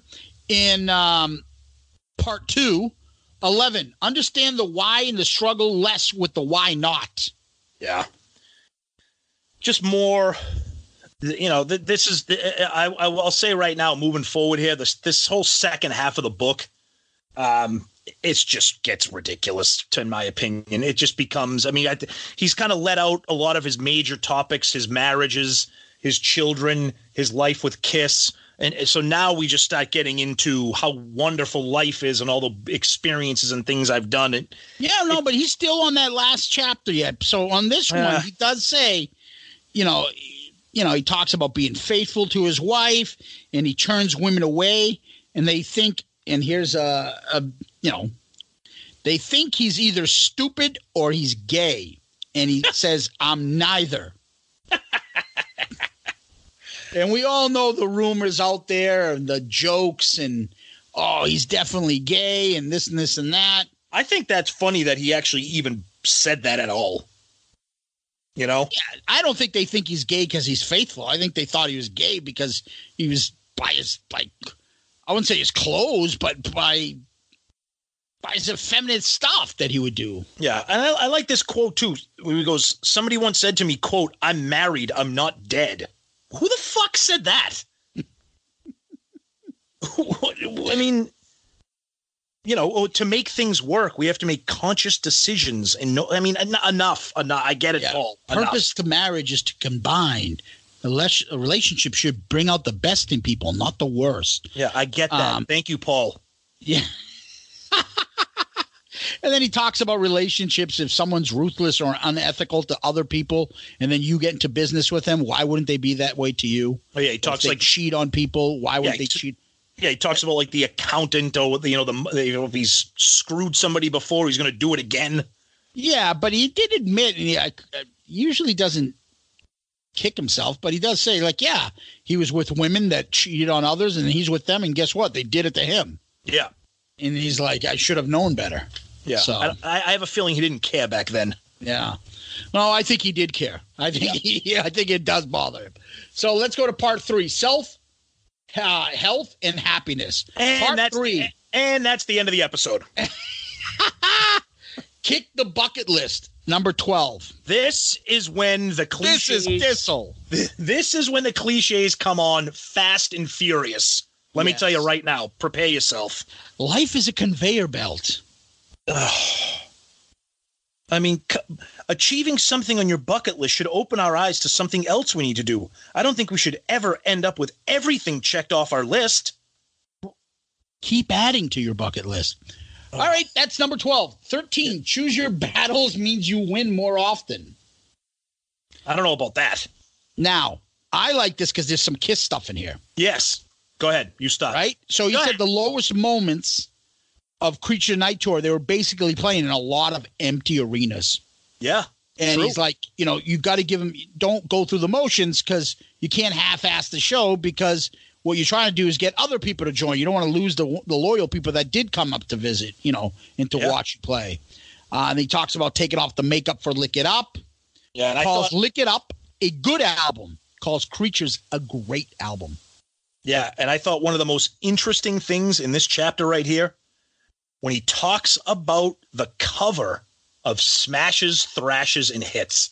in part 2, 11, understand the why and the struggle less with the why not. Yeah. Just more you know, this is, I'll say right now, moving forward here, this whole second half of the book, it's just gets ridiculous, in my opinion. It just becomes, I mean, he's kind of let out a lot of his major topics, his marriages, his children, his life with Kiss. And so now we just start getting into how wonderful life is and all the experiences and things I've done. And yeah, no, but he's still on that last chapter yet. So on this one, he does say, you know, he talks about being faithful to his wife, and he turns women away, and they think, and here's they think he's either stupid or he's gay. And he says, I'm neither. And we all know the rumors out there and the jokes and, oh, he's definitely gay and this and this and that. I think that's funny that he actually even said that at all. You know? Yeah, I don't think they think he's gay because he's faithful. I think they thought he was gay because he was by his, like, I wouldn't say his clothes, but by his effeminate stuff that he would do. Yeah, and I like this quote, too. He goes, somebody once said to me, quote, I'm married, I'm not dead. Who the fuck said that? I mean, you know, to make things work, we have to make conscious decisions. And no, I mean, enough. I get it, Paul. Purpose to marriage is to combine. A relationship should bring out the best in people, not the worst. Yeah, I get that. Thank you, Paul. Yeah. And then he talks about relationships. If someone's ruthless or unethical to other people, and then you get into business with them, why wouldn't they be that way to you? Oh yeah, he talks like cheat on people. Why would they cheat? Yeah, he talks about like the accountant or if he's screwed somebody before, he's going to do it again. Yeah, but he did admit, and he usually doesn't kick himself, but he does say like, yeah, he was with women that cheated on others, and he's with them, and guess what? They did it to him. Yeah, and he's like, I should have known better. Yeah, so I have a feeling he didn't care back then. Yeah. No, I think he did care. I think it does bother him. So let's go to part 3, self, health, and happiness. And part 3. And that's the end of the episode. Kick the bucket list, number 12. This is when the cliches. This is when the cliches come on fast and furious. Let me tell you right now, prepare yourself. Life is a conveyor belt. I mean, achieving something on your bucket list should open our eyes to something else we need to do. I don't think we should ever end up with everything checked off our list. Keep adding to your bucket list. All right, that's number 12. 13, choose your battles means you win more often. I don't know about that. Now, I like this because there's some Kiss stuff in here. Yes. Go ahead. You stop. Right? So you said the lowest moments of Creature Night Tour, they were basically playing in a lot of empty arenas. Yeah. And true. He's like, you know, you got to give him, don't go through the motions because you can't half-ass the show because what you're trying to do is get other people to join. You don't want to lose the loyal people that did come up to visit, you know, and to watch you play. And he talks about taking off the makeup for Lick It Up. Yeah. And calls Lick It Up a good album. Calls Creatures a great album. Yeah. And I thought one of the most interesting things in this chapter right here, when he talks about the cover of Smashes, Thrashes, and Hits.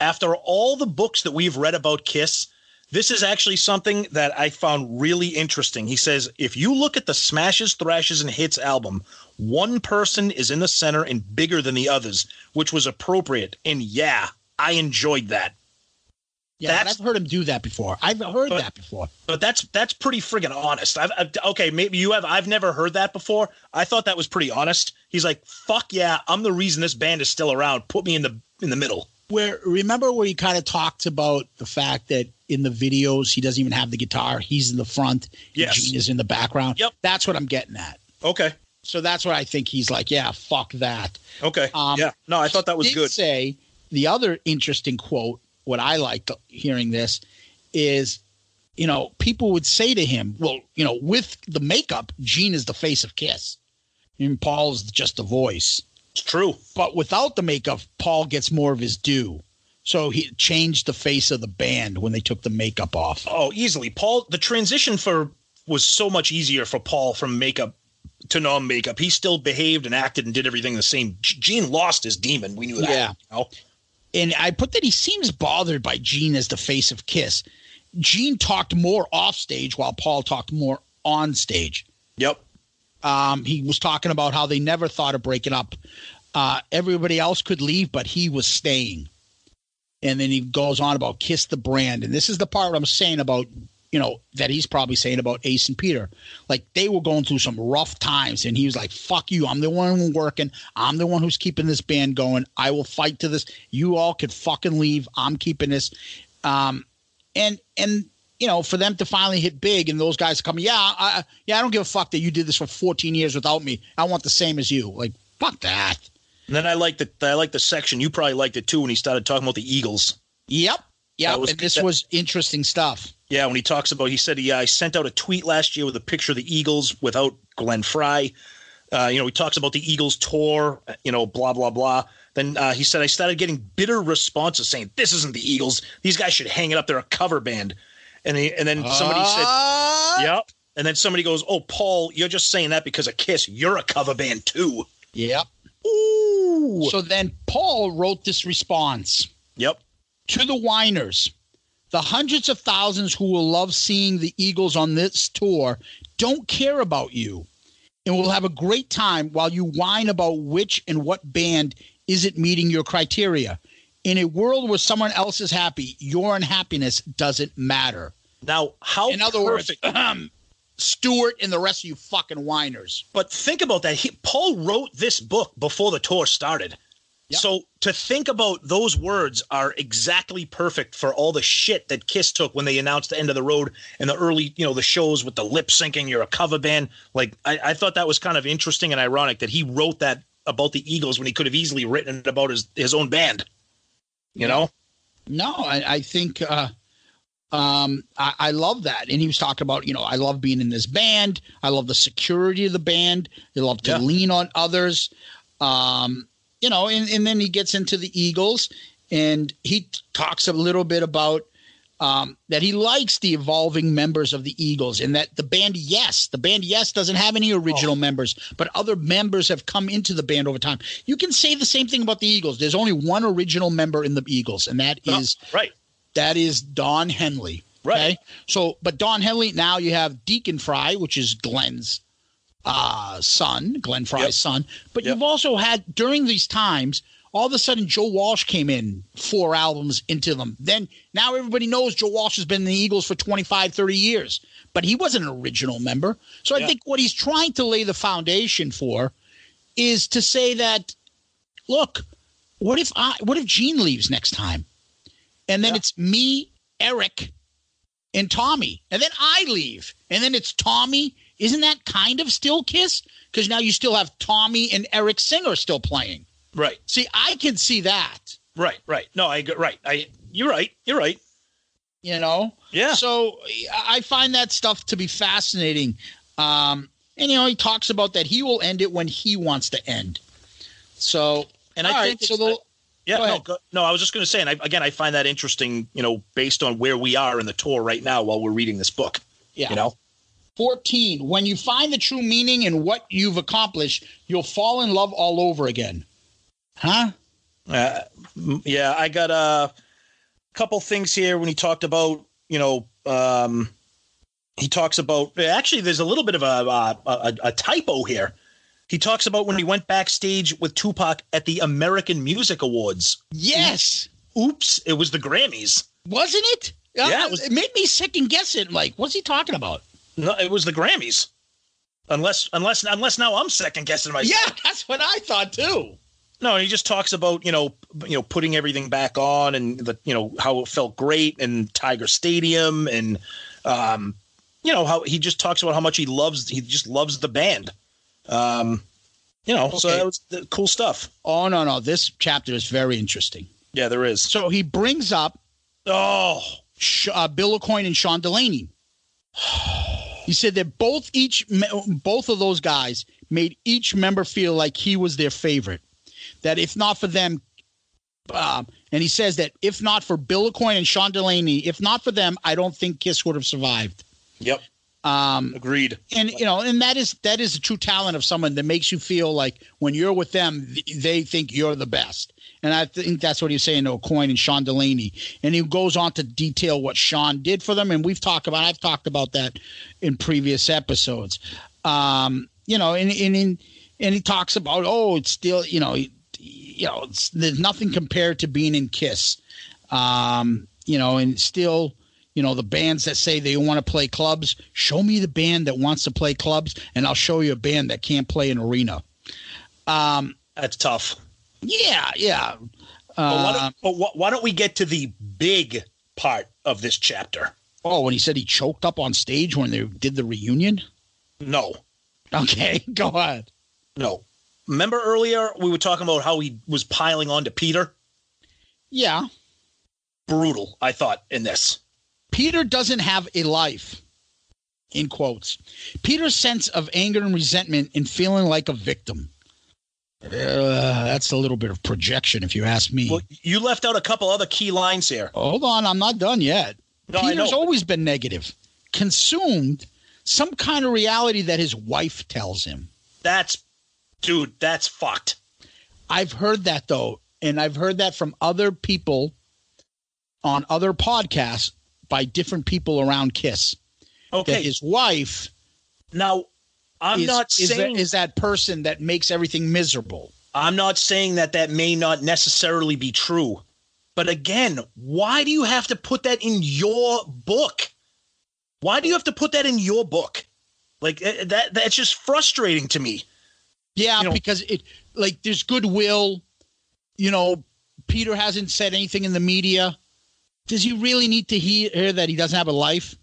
After all the books that we've read about Kiss, this is actually something that I found really interesting. He says, if you look at the Smashes, Thrashes, and Hits album, one person is in the center and bigger than the others, which was appropriate. And yeah, I enjoyed that. Yeah, I've heard him do that before. But that's pretty friggin' honest. Okay, maybe you have. I've never heard that before. I thought that was pretty honest. He's like, fuck yeah, I'm the reason this band is still around. Put me in the middle. Remember where he kind of talked about the fact that in the videos, he doesn't even have the guitar. He's in the front. Yes. Gene is in the background. Yep. That's what I'm getting at. Okay. So that's what I think he's like, yeah, fuck that. Okay. Yeah. No, I thought that was good. Say the other interesting quote. What I liked hearing this is, you know, people would say to him, well, you know, with the makeup, Gene is the face of Kiss and Paul's just the voice. It's true. But without the makeup, Paul gets more of his due. So he changed the face of the band when they took the makeup off. Oh, easily. Paul, the transition was so much easier for Paul from makeup to non-makeup. He still behaved and acted and did everything the same. Gene lost his demon. We knew that. Yeah. You know? And I put that he seems bothered by Gene as the face of Kiss. Gene talked more off stage while Paul talked more on stage. Yep. He was talking about how they never thought of breaking up. Everybody else could leave, but he was staying. And then he goes on about Kiss the brand. And this is the part I'm saying about, you know, that he's probably saying about Ace and Peter. Like, they were going through some rough times. And he was like, fuck you. I'm the one working. I'm the one who's keeping this band going. I will fight to this. You all could fucking leave. I'm keeping this. And you know, for them to finally hit big and those guys coming, I don't give a fuck that you did this for 14 years without me. I want the same as you. Like, fuck that. And then I like the section. You probably liked it too when he started talking about the Eagles. Yep. Yeah. And this was interesting stuff. Yeah. When he talks about, he said I sent out a tweet last year with a picture of the Eagles without Glenn Frey. You know, he talks about the Eagles tour, you know, blah, blah, blah. Then he said, I started getting bitter responses saying, this isn't the Eagles. These guys should hang it up. They're a cover band. And then somebody said, yep. And then somebody goes, oh, Paul, you're just saying that because of Kiss. You're a cover band too. Yep. Ooh. So then Paul wrote this response. Yep. To the whiners, the hundreds of thousands who will love seeing the Eagles on this tour don't care about you and will have a great time while you whine about which and what band isn't meeting your criteria. In a world where someone else is happy, your unhappiness doesn't matter. Now, how in other words, Stewart and the rest of you fucking whiners. But think about that. Paul wrote this book before the tour started. Yep. So to think about those words are exactly perfect for all the shit that Kiss took when they announced the End of the Road and the early, you know, the shows with the lip syncing, you're a cover band. Like, I thought that was kind of interesting and ironic that he wrote that about the Eagles when he could have easily written it about his own band, you know? No, I think, I love that. And he was talking about, you know, I love being in this band. I love the security of the band. I love to lean on others. You know, and then he gets into the Eagles and he talks a little bit about that he likes the evolving members of the Eagles and that the band doesn't have any original members, but other members have come into the band over time. You can say the same thing about the Eagles. There's only one original member in the Eagles, and that is right. That is Don Henley. Right. Okay? So, but Don Henley, now you have Deacon Frey, which is Glenn's son, Glenn Frey's son. But you've also had, during these times, all of a sudden Joe Walsh came in 4 albums into them. Then now everybody knows Joe Walsh has been in the Eagles for 25, 30 years, but he wasn't an original member. So I think what he's trying to lay the foundation for is to say that, look, what if Gene leaves next time? And then it's me, Eric, and Tommy. And then I leave. And then it's Tommy. Isn't that kind of still Kiss? Because now you still have Tommy and Eric Singer still playing. Right. See, I can see that. Right. No, You're right. You know? Yeah. So I find that stuff to be fascinating. And, you know, he talks about that he will end it when he wants to end. So, and I think so. Yeah, I was just going to say, and I find that interesting, you know, based on where we are in the tour right now while we're reading this book. Yeah. You know? 14, when you find the true meaning in what you've accomplished, you'll fall in love all over again. Huh? Yeah, I got a couple things here when he talked about, you know, he talks about – actually, there's a little bit of a typo here. He talks about when he went backstage with Tupac at the American Music Awards. Yes. Oops. It was the Grammys. Wasn't it? Yeah. It made me second guess it. Like, what's he talking about? No, it was the Grammys. Unless now I'm second guessing myself. Yeah, that's what I thought too. No, he just talks about, you know, putting everything back on and the, you know, how it felt great and Tiger Stadium and, you know, how he just talks about how much he just loves the band. You know, okay. So that was cool stuff. Oh, no. This chapter is very interesting. Yeah, there is. So he brings up Bill Aucoin and Sean Delaney. He said that both of those guys made each member feel like he was their favorite, that if not for them, and he says that if not for Bill Aucoin and Sean Delaney, if not for them, I don't think Kiss would have survived. Yep. Agreed. And you know, and that is the true talent of someone that makes you feel like when you're with them, they think you're the best. And I think that's what he's saying to Aucoin and Sean Delaney. And he goes on to detail what Sean did for them. And I've talked about that in previous episodes. You know, and he talks about, it's still, it's, there's nothing compared to being in Kiss. And still, the bands that say they want to play clubs, show me the band that wants to play clubs, and I'll show you a band that can't play an arena. That's tough. Yeah. But why don't we get to the big part of this chapter? Oh, when he said he choked up on stage when they did the reunion? No. Okay, go on. No. Remember earlier we were talking about how he was piling on to Peter? Yeah. Brutal, I thought, in this. Peter doesn't have a life, in quotes. Peter's sense of anger and resentment and feeling like a victim. That's a little bit of projection, if you ask me. Well, you left out a couple other key lines here. Hold on, I'm not done yet. No, Peter's always been negative, consumed, some kind of reality that his wife tells him. That's fucked. I've heard that, though, and I've heard that from other people on other podcasts, by different people around Kiss. Okay. That his wife. Now, I'm not saying that person that makes everything miserable. I'm not saying that may not necessarily be true. But again, why do you have to put that in your book? Like that's just frustrating to me. Yeah, because there's goodwill. Peter hasn't said anything in the media. Does he really need to hear that he doesn't have a life?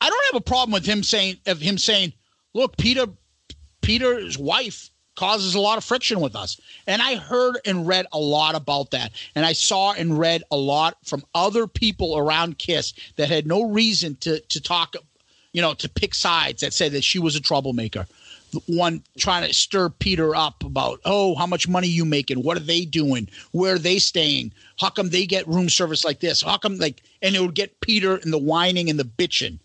I don't have a problem with him saying, "Look, Peter's wife causes a lot of friction with us." And I heard and read a lot about that. And I saw and read a lot from other people around KISS that had no reason to talk, to pick sides, that said that she was a troublemaker. One trying to stir Peter up about, how much money you making? What are they doing? Where are they staying? How come they get room service like this? How come and it would get Peter in the whining and the bitching.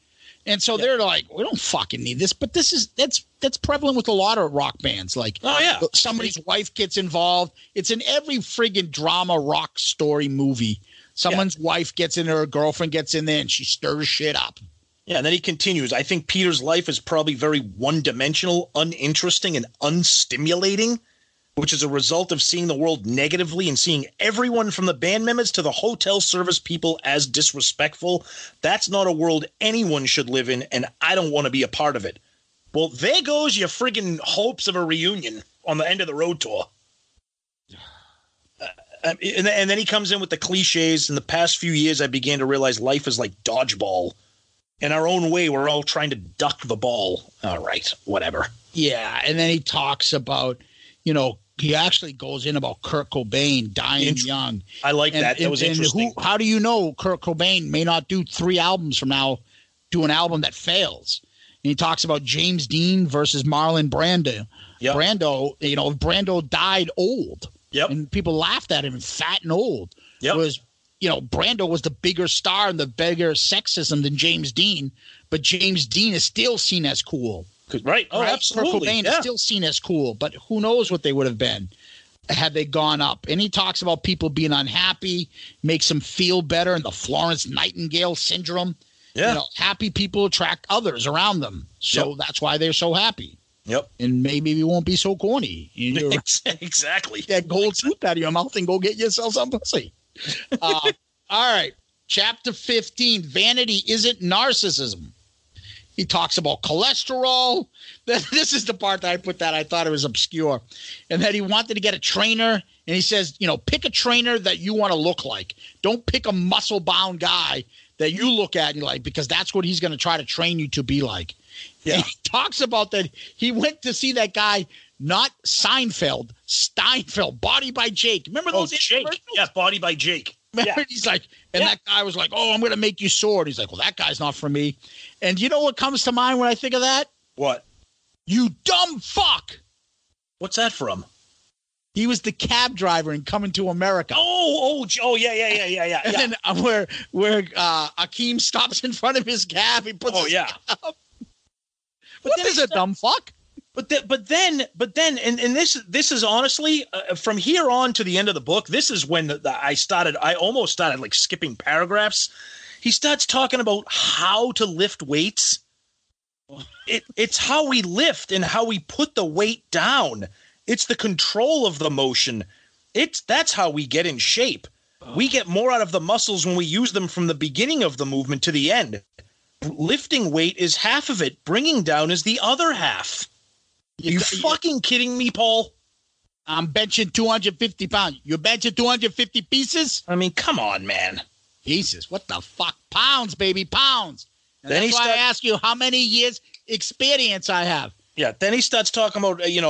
And so they're like, we don't fucking need this. But that's prevalent with a lot of rock bands. Like, somebody's wife gets involved. It's in every friggin' drama rock story movie. Someone's wife gets in there, her girlfriend gets in there, and she stirs shit up. Yeah, and then he continues. I think Peter's life is probably very one-dimensional, uninteresting, and unstimulating, which is a result of seeing the world negatively and seeing everyone from the band members to the hotel service people as disrespectful. That's not a world anyone should live in, and I don't want to be a part of it. Well, there goes your friggin' hopes of a reunion on the End of the Road tour. And then he comes in with the cliches. In the past few years, I began to realize life is like dodgeball. In our own way, we're all trying to duck the ball. All right, whatever. Yeah, and then he talks about, he actually goes in about Kurt Cobain dying young. I like that. That was interesting. How do you know Kurt Cobain may not do 3 albums from now, do an album that fails? And he talks about James Dean versus Marlon Brando. Yep. Brando died old. Yep. And people laughed at him, fat and old. Yep. Brando was the bigger star and the bigger sexism than James Dean, but James Dean is still seen as cool. Right. Oh, right? Absolutely. Kurt Cobain is still seen as cool, but who knows what they would have been had they gone up. And he talks about people being unhappy, makes them feel better, and the Florence Nightingale syndrome. Yeah. Happy people attract others around them. So that's why they're so happy. Yep. And maybe we won't be so corny. Exactly. That gold tooth out of your mouth and go get yourself some pussy. All right. Chapter 15, Vanity Isn't Narcissism. He talks about cholesterol. This is the part that I put that I thought it was obscure. And that he wanted to get a trainer. And he says, pick a trainer that you want to look like. Don't pick a muscle-bound guy that you look at and you're like, because that's what he's going to try to train you to be like. Yeah. And he talks about that he went to see that guy, not Seinfeld, Steinfeld, Body by Jake. Remember those? Jake. Yeah, Body by Jake. Remember? Yeah. He's like, and that guy was like, I'm going to make you sore. And he's like, well, that guy's not for me. And you know what comes to mind when I think of that? What? You dumb fuck. What's that from? He was the cab driver in Coming to America. Yeah. And then where Akeem stops in front of his cab, he puts his cab up. But then he's a dumb fuck. But then, and this is honestly from here on to the end of the book. This is when I almost started like skipping paragraphs. He starts talking about how to lift weights. It's how we lift and how we put the weight down. It's the control of the motion. That's how we get in shape. We get more out of the muscles when we use them from the beginning of the movement to the end. Lifting weight is half of it. Bringing down is the other half. You fucking kidding me, Paul? I'm benching 250 pounds. You're benching 250 pieces? I mean, come on, man. Pieces? What the fuck? Pounds, baby, pounds. And then that's why I ask you how many years experience I have. Yeah, then he starts talking about, Oh, you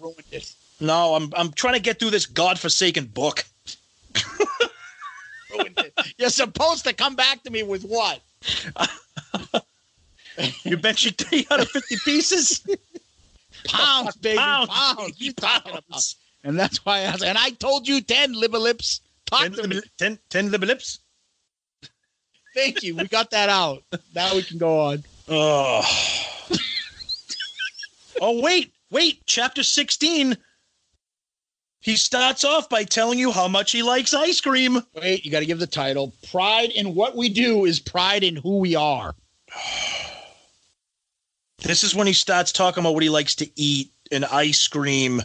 ruined it. No, I'm trying to get through this godforsaken book. Ruined it. You're supposed to come back to me with what? You bet you 350 pieces? Pounds, baby, pounds. Keep talking about. And that's why I asked. And I told you 10 libilips. Ten libilips? Thank you. We got that out. Now we can go on. Oh. Wait. Chapter 16. He starts off by telling you how much he likes ice cream. Wait, you got to give the title. Pride in what we do is pride in who we are. This is when he starts talking about what he likes to eat and ice cream.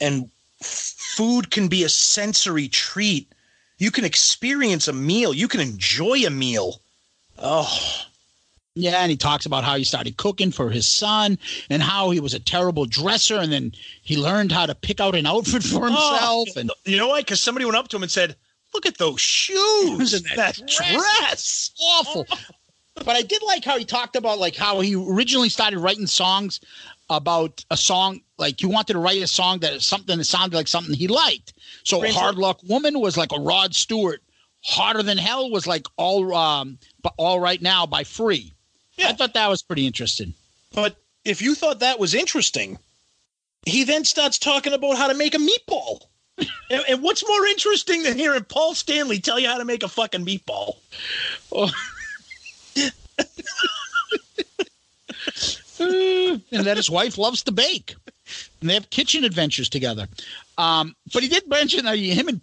And food can be a sensory treat. You can experience a meal. You can enjoy a meal. Oh, yeah, and he talks about how he started cooking for his son and how he was a terrible dresser, and then he learned how to pick out an outfit for himself. And you know why? Because somebody went up to him and said, "Look at those shoes and that dress. Awful." But I did like how he talked about like how he originally started writing songs about a song. Like he wanted to write a song that is something that sounded like something he liked. So Hard Luck Woman was like a Rod Stewart. Harder Than Hell was like All Right Now by Free. Yeah. I thought that was pretty interesting. But if you thought that was interesting, he then starts talking about how to make a meatball. and what's more interesting than hearing Paul Stanley tell you how to make a fucking meatball? Oh. And that his wife loves to bake. And they have kitchen adventures together. But he did mention that him and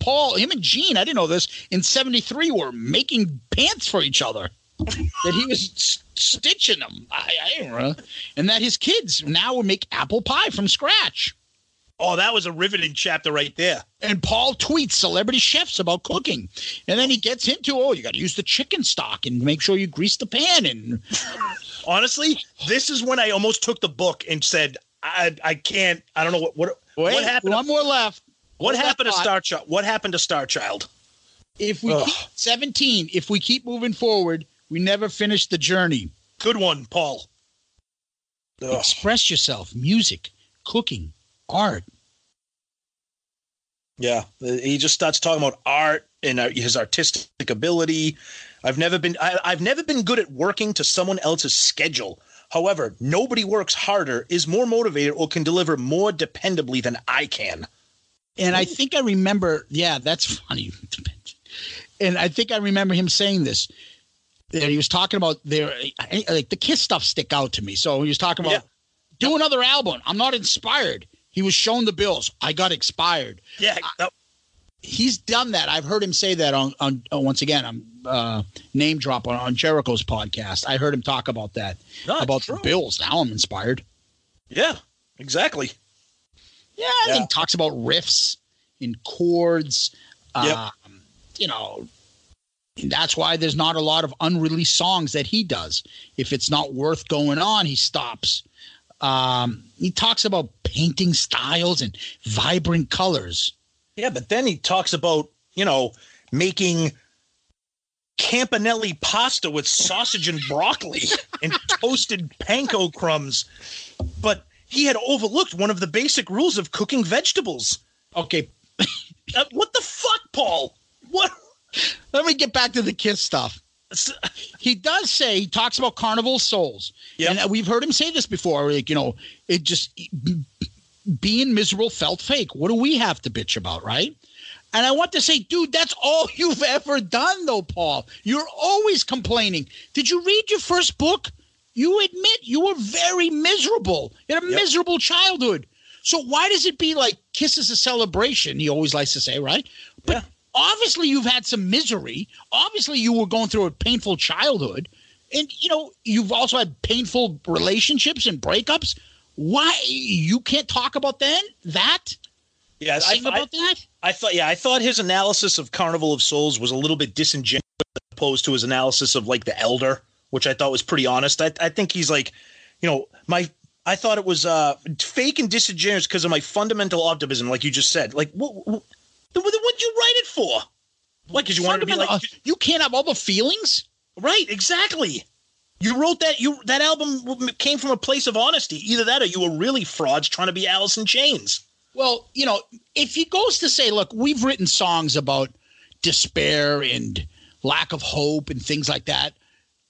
Gene, I didn't know this, in 73 were making pants for each other. That he was stitching them. I don't know. And that his kids now will make apple pie from scratch. Oh, that was a riveting chapter right there. And Paul tweets celebrity chefs about cooking. And then he gets into, you got to use the chicken stock and make sure you grease the pan. And honestly, this is when I almost took the book and said, I can't. I don't know what happened. One more left. What happened to Star Child? If we keep 17, if we keep moving forward, we never finish the journey. Good one, Paul. Ugh. Express yourself. Music, cooking, art. Yeah, he just starts talking about art and his artistic ability. I've never been good at working to someone else's schedule. However, nobody works harder, is more motivated, or can deliver more dependably than I can. And I think I remember, yeah, that's funny. And I think I remember him saying this. That he was talking about like the Kiss stuff stick out to me. So he was talking about do another album. I'm not inspired. He was shown the bills. I got expired. Yeah, he's done that. I've heard him say that on name drop on Jericho's podcast. I heard him talk about that. Not about true. The bills. Now I'm inspired. Yeah, exactly. Yeah, he talks about riffs and chords. That's why there's not a lot of unreleased songs that he does. If it's not worth going on, he stops. He talks about painting styles and vibrant colors. Yeah, but then he talks about, making campanelli pasta with sausage and broccoli and toasted panko crumbs. But he had overlooked one of the basic rules of cooking vegetables. Okay. What the fuck, Paul? What? Let me get back to the Kiss stuff. He does say he talks about Carnival Souls. Yep. And we've heard him say this before. Like, it just being miserable felt fake. What do we have to bitch about, right? And I want to say, dude, that's all you've ever done, though, Paul. You're always complaining. Did you read your first book? You admit you were very miserable. You had a miserable childhood. So why does it be like Kiss is a celebration? He always likes to say, right? But obviously you've had some misery. Obviously you were going through a painful childhood. And, you know, you've also had painful relationships and breakups. Why? You can't talk about that? Yes, I thought his analysis of Carnival of Souls was a little bit disingenuous as opposed to his analysis of, like, The Elder, which I thought was pretty honest. I think he's like, you know, I thought it was fake and disingenuous because of my fundamental optimism, like you just said. Like, what'd you write it for? Like, because you wanted to be like you can't have all the feelings? Right, exactly. You wrote that. That album came from a place of honesty. Either that, or you were really frauds trying to be Alice in Chains. Well, you know, if he goes to say, "Look, we've written songs about despair and lack of hope and things like that,"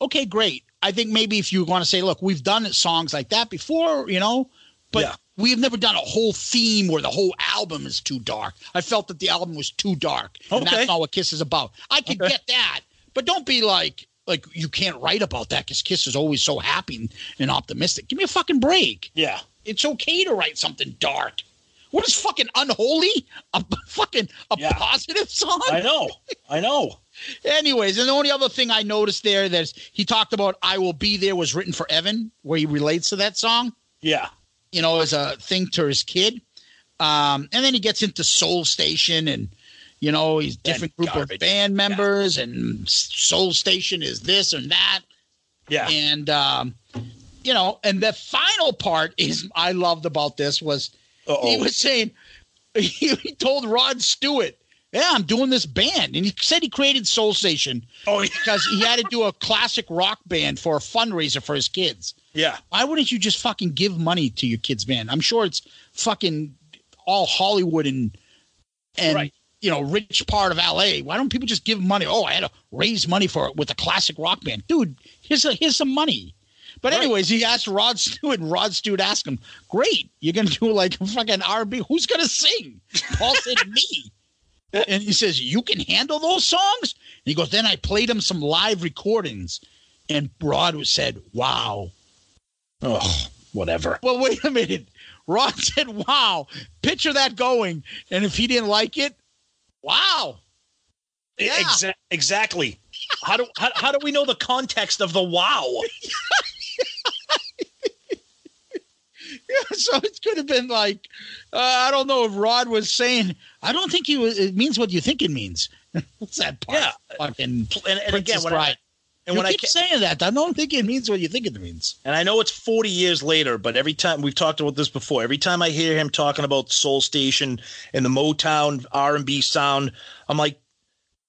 okay, great. I think maybe if you want to say, "Look, we've done songs like that before," you know, but we've never done a whole theme where the whole album is too dark. I felt that the album was too dark, and that's not what Kiss is about. I can get that, but don't be like. Like, you can't write about that because Kiss is always so happy and optimistic. Give me a fucking break. Yeah. It's okay to write something dark. What is fucking Unholy? A positive song? I know. Anyways, and the only other thing I noticed there that he talked about, I Will Be There, was written for Evan, where he relates to that song. Yeah. You know, as a thing to his kid. And then he gets into Soul Station and... You know, he's different group of band members, and Soul Station is this and that. Yeah. And, you know, and the final part is I loved about this was he was saying he told Rod Stewart, I'm doing this band. And he said he created Soul Station because he had to do a classic rock band for a fundraiser for his kids. Yeah. Why wouldn't you just fucking give money to your kids' band? I'm sure it's fucking all Hollywood and right. You know, rich part of LA. Why don't people just give money? Oh, I had to raise money for it with a classic rock band. Dude, here's some money. But anyways, he asked Rod Stewart, and Rod Stewart asked him, great, you're going to do like a fucking R&B. Who's going to sing? Paul said, me. And he says, you can handle those songs? And he goes, then I played him some live recordings. And Rod said, wow. Oh, whatever. Well, wait a minute. Rod said, wow. Picture that going. And if he didn't like it, wow. Yeah. Exactly. How do we know the context of the wow? So it could have been like, I don't know if Rod was saying, I don't think it means what you think it means. What's that part? Yeah. Fucking and again, when I, and when keep saying that, I don't think it means what you think it means. And I know it's 40 years later, but every time we've talked about this before, every time I hear him talking about Soul Station and the Motown R&B sound, I'm like,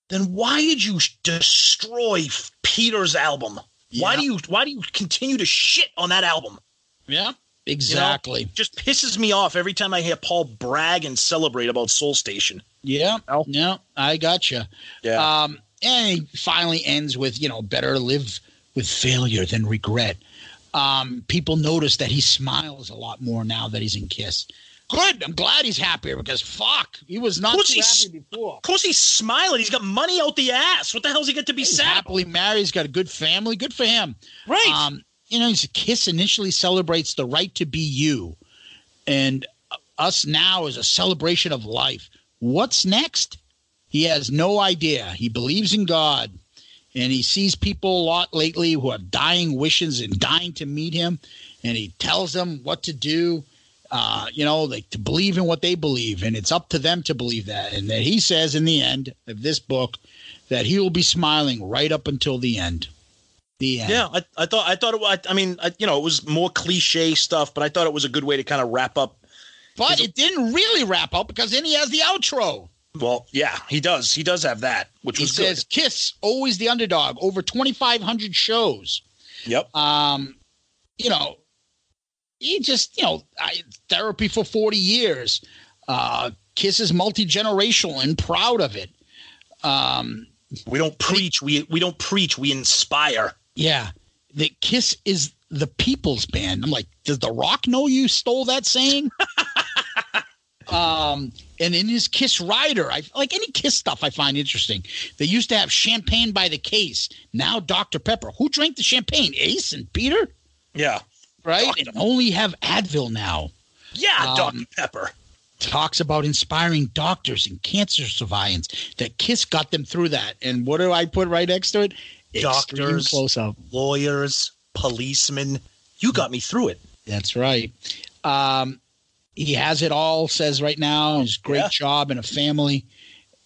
then why did you destroy Peter's album? Yeah. Why do you continue to shit on that album? Yeah, exactly. You know, it just pisses me off every time I hear Paul brag and celebrate about Soul Station. Yeah, yeah, I gotcha. Yeah. And he finally ends with, you know, better live with failure than regret. People notice that he smiles a lot more now that he's in Kiss. Good. I'm glad he's happier because, fuck, he was not too happy before. Of course he's smiling. He's got money out the ass. What the hell's he got to be sad? He's happily married. He's got a good family. Good for him. Right. You know, Kiss initially celebrates the right to be you. And us now is a celebration of life. What's next? He has no idea. He believes in God, and he sees people a lot lately who have dying wishes and dying to meet him, and he tells them what to do, you know, like to believe in what they believe, and it's up to them to believe that. And that he says in the end of this book that he will be smiling right up until the end. The end. Yeah, I thought it, I mean, you know, it was more cliche stuff, but I thought it was a good way to kind of wrap up. But it didn't really wrap up because then he has the outro. Well, yeah, he does. He does have that, which was good. He says, Kiss, always the underdog, over 2,500 shows. Yep. You know, he just, you know, therapy for 40 years. Kiss is multi-generational and proud of it. We don't preach. We don't preach. We inspire. Yeah. The Kiss is the people's band. I'm like, does The Rock know you stole that saying? And in his Kiss Rider, I like any Kiss stuff I find interesting. They used to have champagne by the case. Now Dr. Pepper. Who drank the champagne? Ace and Peter? Yeah. Right? Dr. And only have Advil now. Yeah, Dr. Pepper. Talks about inspiring doctors and cancer survivors, that Kiss got them through that. And what do I put right next to it? Doctors, close up. Lawyers, policemen. You got me through it. That's right. He has it all, says right now. His great job and a family.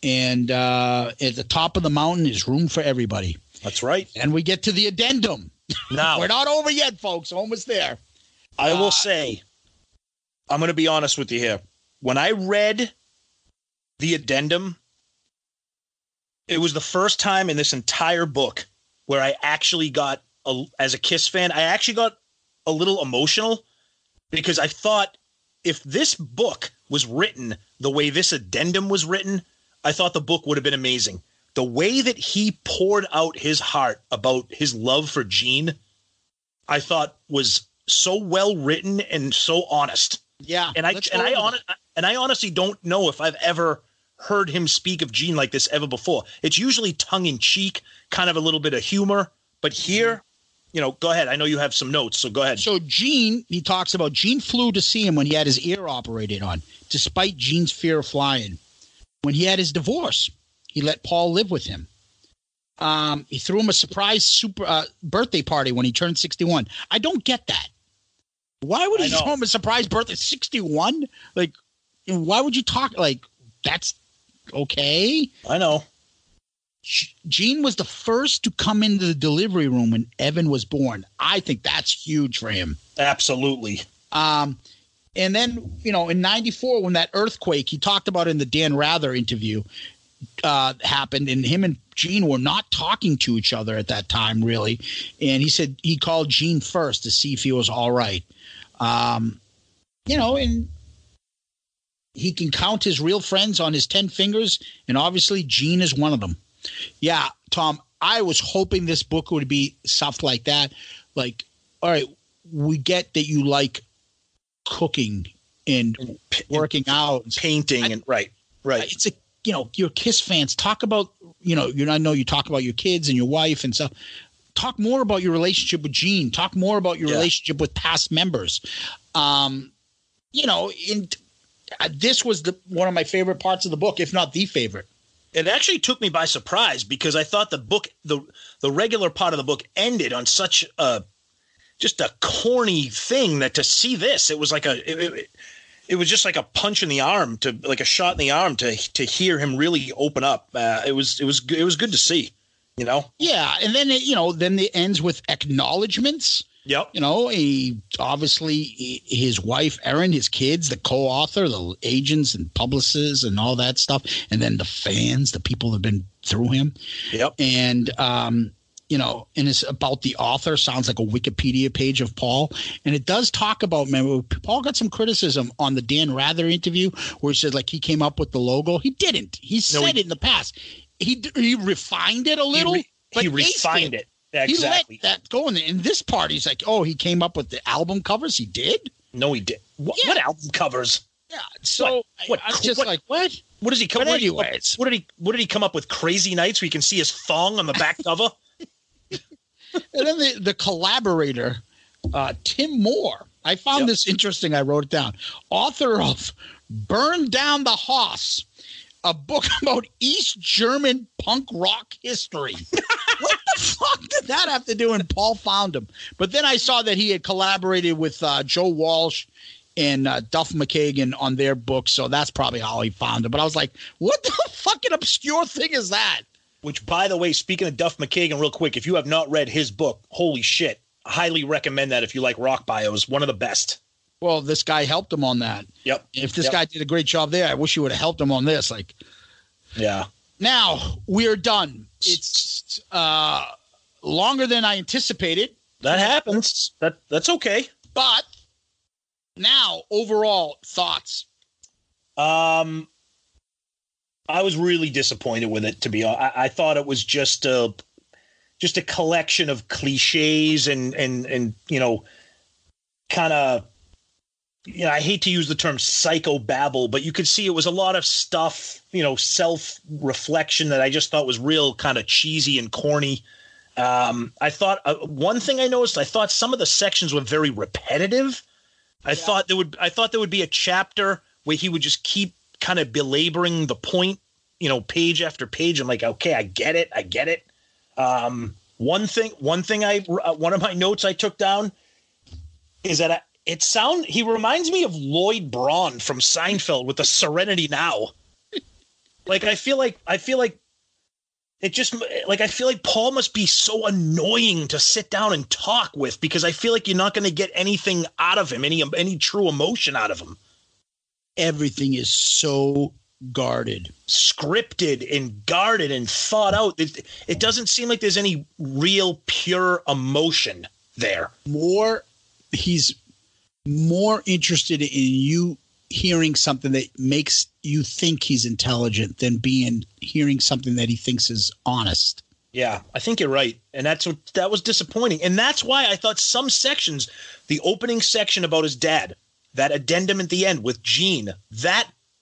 And at the top of the mountain is room for everybody. That's right. And we get to the addendum. Now we're not over yet, folks. Almost there. I will say, I'm going to be honest with you here. When I read the addendum, it was the first time in this entire book where I actually got, as a Kiss fan, I actually got a little emotional, because I thought if this book was written the way this addendum was written, I thought the book would have been amazing. The way that he poured out his heart about his love for Gene, I thought was so well written and so honest. Yeah. And I honestly don't know if I've ever heard him speak of Gene like this ever before. It's usually tongue in cheek, kind of a little bit of humor, but here, you know, go ahead. I know you have some notes, so go ahead. So Gene, he talks about Gene flew to see him when he had his ear operated on, despite Gene's fear of flying. When he had his divorce, he let Paul live with him. He threw him a surprise birthday party when he turned 61. I don't get that. Why would he throw him a surprise birthday at 61? Like, why would you talk like that's okay? I know. Gene was the first to come into the delivery room when Evan was born. I think that's huge for him. Absolutely. And then, you know, in 94, when that earthquake he talked about in the Dan Rather interview happened, and him and Gene were not talking to each other at that time, really. And he said he called Gene first to see if he was all right. You know, and he can count his real friends on his 10 fingers, and obviously Gene is one of them. Yeah, Tom, I was hoping this book would be stuff like that. Like, all right, we get that you like cooking and working out and painting and right. It's a, you know, your Kiss fans talk about, you know, I know you talk about your kids and your wife and stuff. Talk more about your relationship with Gene. Talk more about your relationship with past members. You know, this was one of my favorite parts of the book, if not the favorite. It actually took me by surprise, because I thought the book, the regular part of the book ended on such just a corny thing, that to see this, it was like it was just like a punch in the arm, to like a shot in the arm to hear him really open up. It was good to see. You know? Yeah. And then, it ends with acknowledgments. Yep. You know, obviously his wife, Erin, his kids, the co-author, the agents and publicists and all that stuff. And then the fans, the people that have been through him. Yep. And, you know, and it's about the author. Sounds like a Wikipedia page of Paul. And it does talk about, man, Paul got some criticism on the Dan Rather interview where he said, like, he came up with the logo. He didn't. He said it in the past. He refined it a little. He refined it. Exactly. He let that go in there. And this part, he's like, oh, he came up with the album covers? He did? No, he did. What album covers? Yeah. So what? What does he come up with? Anyways, what did he come up with? Crazy Nights, where you can see his thong on the back cover? And then the collaborator, Tim Moore. I found this interesting. I wrote it down. Author of Burn Down the Hoss, a book about East German punk rock history. What the fuck did that have to do? And Paul found him. But then I saw that he had collaborated with Joe Walsh and Duff McKagan on their book. So that's probably how he found him. But I was like, what the fucking obscure thing is that? Which, by the way, speaking of Duff McKagan real quick, if you have not read his book, holy shit, I highly recommend that if you like rock bios. One of the best. Well, this guy helped him on that. Yep. If this guy did a great job there, I wish he would have helped him on this. Like, yeah. Now we're done. It's longer than I anticipated. That happens. That's okay. But now, overall thoughts. I was really disappointed with it, to be honest. I thought it was just a collection of cliches and you know, kind of. You know, I hate to use the term psychobabble, but you could see it was a lot of stuff, you know, self-reflection that I just thought was real kind of cheesy and corny. I thought one thing I noticed, I thought some of the sections were very repetitive. I thought there would be a chapter where he would just keep kind of belaboring the point, you know, page after page. I'm like, okay, I get it. One thing one of my notes I took down is that he reminds me of Lloyd Braun from Seinfeld with the Serenity Now. Like, I feel like it just, like, I feel like Paul must be so annoying to sit down and talk with, because I feel like you're not going to get anything out of him, any true emotion out of him. Everything is so guarded, scripted and guarded and thought out. It doesn't seem like there's any real pure emotion there. He's more interested in you hearing something that makes you think he's intelligent than hearing something that he thinks is honest. Yeah, I think you're right. And that was disappointing. And that's why I thought some sections, the opening section about his dad, that addendum at the end with Gene,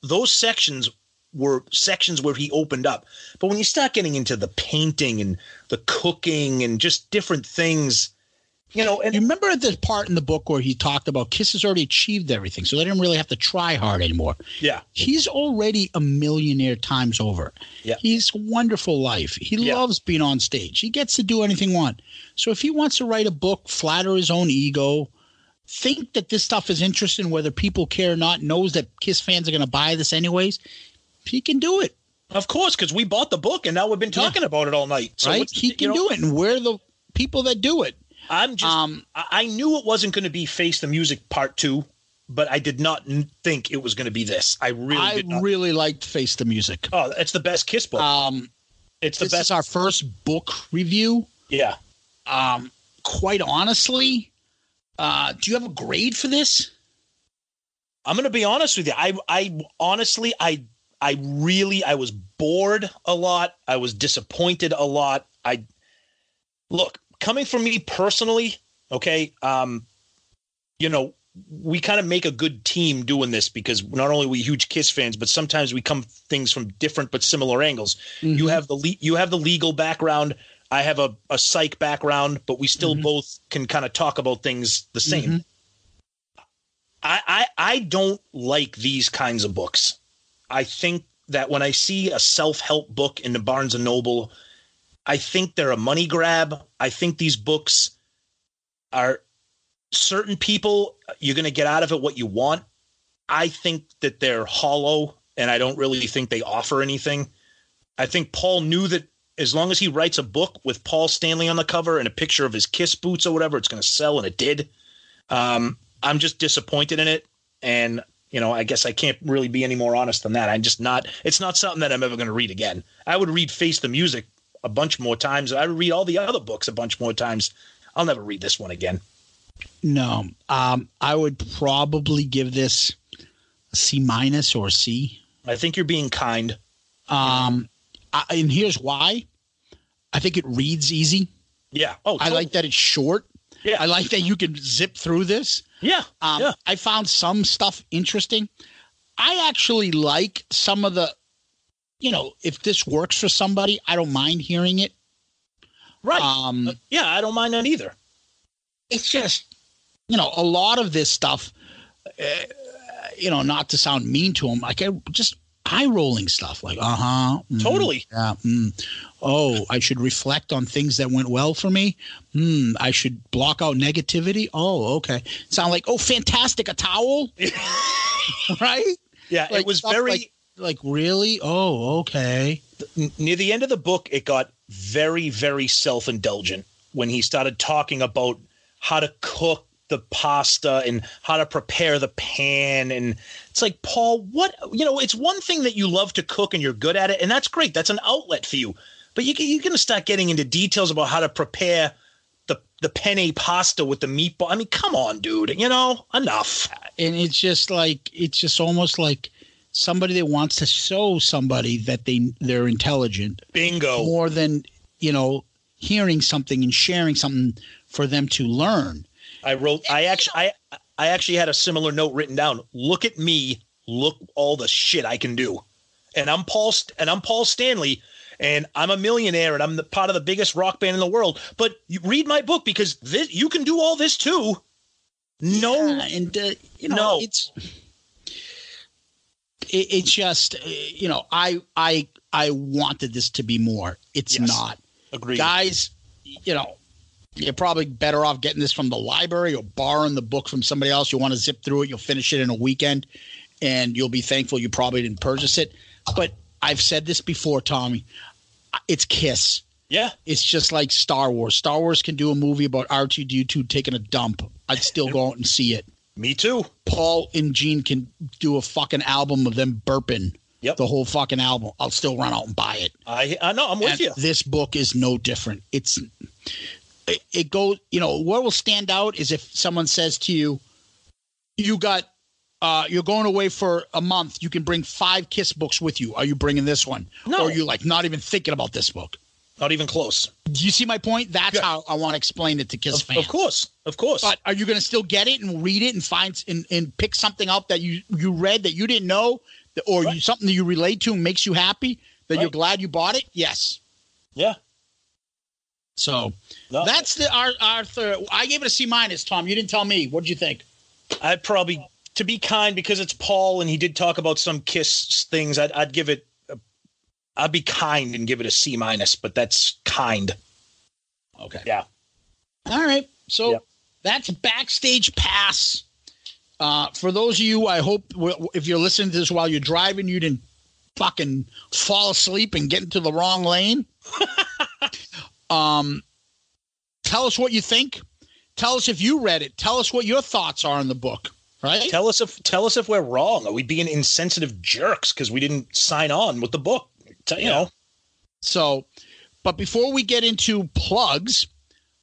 those sections were sections where he opened up. But when you start getting into the painting and the cooking and just different things, you know, and you remember the part in the book where he talked about Kiss has already achieved everything, so they didn't really have to try hard anymore. Yeah. He's already a millionaire times over. Yeah. He's a wonderful life. He loves being on stage. He gets to do anything he wants. So if he wants to write a book, flatter his own ego, think that this stuff is interesting, whether people care or not, knows that Kiss fans are going to buy this anyways, he can do it. Of course, because we bought the book and now we've been talking about it all night. So right? He can do it, and we're the people that do it. I'm just I knew it wasn't going to be Face the Music Part 2, but I did not think it was going to be this. I really liked Face the Music. Oh, it's the best Kiss book. This is our first book review. Yeah. Quite honestly, do you have a grade for this? I'm going to be honest with you. I honestly was bored a lot. I was disappointed a lot. Coming from me personally, okay, you know, we kind of make a good team doing this because not only are we huge Kiss fans, but sometimes we come things from different but similar angles. Mm-hmm. You have the legal background. I have a psych background, but we still both can kind of talk about things the same. Mm-hmm. I don't like these kinds of books. I think that when I see a self-help book in the Barnes & Noble, I think they're a money grab. I think these books are certain people, you're going to get out of it what you want. I think that they're hollow, and I don't really think they offer anything. I think Paul knew that as long as he writes a book with Paul Stanley on the cover and a picture of his Kiss boots or whatever, it's going to sell, and it did. I'm just disappointed in it, and you know, I guess I can't really be any more honest than that. It's not something that I'm ever going to read again. I would read Face the Music a bunch more times. I read all the other books a bunch more times. I'll never read this one again. No, I would probably give this a C- or a C. I think you're being kind. And here's why. I think it reads easy. Yeah. Oh, totally. I like that it's short. Yeah. I like that you can zip through this. Yeah. I found some stuff interesting. I actually like some of the, you know, if this works for somebody, I don't mind hearing it. Right. Yeah, I don't mind that either. It's just, you know, a lot of this stuff, you know, not to sound mean to him, like just eye-rolling stuff. Like, totally. Yeah, oh, I should reflect on things that went well for me. I should block out negativity. Oh, okay. Sound like, oh, fantastic, a towel? Right? Yeah, like, it was very... Like, really? Oh, okay. Near the end of the book, it got very, very self-indulgent when he started talking about how to cook the pasta and how to prepare the pan. And it's like, Paul, what? You know, it's one thing that you love to cook and you're good at it, and that's great. That's an outlet for you. But you're going to start getting into details about how to prepare the penne pasta with the meatball. I mean, come on, dude. You know, enough. And it's just like, it's just almost like somebody that wants to show somebody that they're intelligent. Bingo. More than, you know, hearing something and sharing something for them to learn. I actually had a similar note written down. Look at me. Look all the shit I can do. And I'm Paul Stanley, and I'm a millionaire and I'm the part of the biggest rock band in the world. But you read my book, because this, you can do all this too. No. Yeah, and, you know, no. It's just, you know, I wanted this to be more. It's not. Agreed. Guys, you know, you're probably better off getting this from the library or borrowing the book from somebody else. You want to zip through it. You'll finish it in a weekend and you'll be thankful you probably didn't purchase it. But I've said this before, Tommy, it's Kiss. Yeah. It's just like Star Wars. Star Wars can do a movie about R2-D2 taking a dump. I'd still go out and see it. Me too. Paul and Gene can do a fucking album of them burping. Yep. The whole fucking album. I'll still run out and buy it. I know. I'm with you. This book is no different. It goes, you know, what will stand out is if someone says to you, you got, you're going away for a month. You can bring 5 Kiss books with you. Are you bringing this one? No. Or are you like not even thinking about this book? Not even close. Do you see my point? That's how I want to explain it to Kiss fans. Of course. Of course. But are you going to still get it and read it and find and pick something up that you read that you didn't know or something that you relate to and makes you happy that you're glad you bought it? Yes. Yeah. So that's our third. I gave it a C-, Tom. You didn't tell me. What did you think? I'd probably, to be kind, because it's Paul and he did talk about some Kiss things, I'd give it, I'd be kind and give it a C-, but that's kind. Okay. Yeah. All right. So that's Backstage Pass. For those of you, I hope if you're listening to this while you're driving, you didn't fucking fall asleep and get into the wrong lane. Tell us what you think. Tell us if you read it. Tell us what your thoughts are on the book. Right? Tell us if we're wrong. Are we being insensitive jerks because we didn't sign on with the book? You know. So, but before we get into plugs,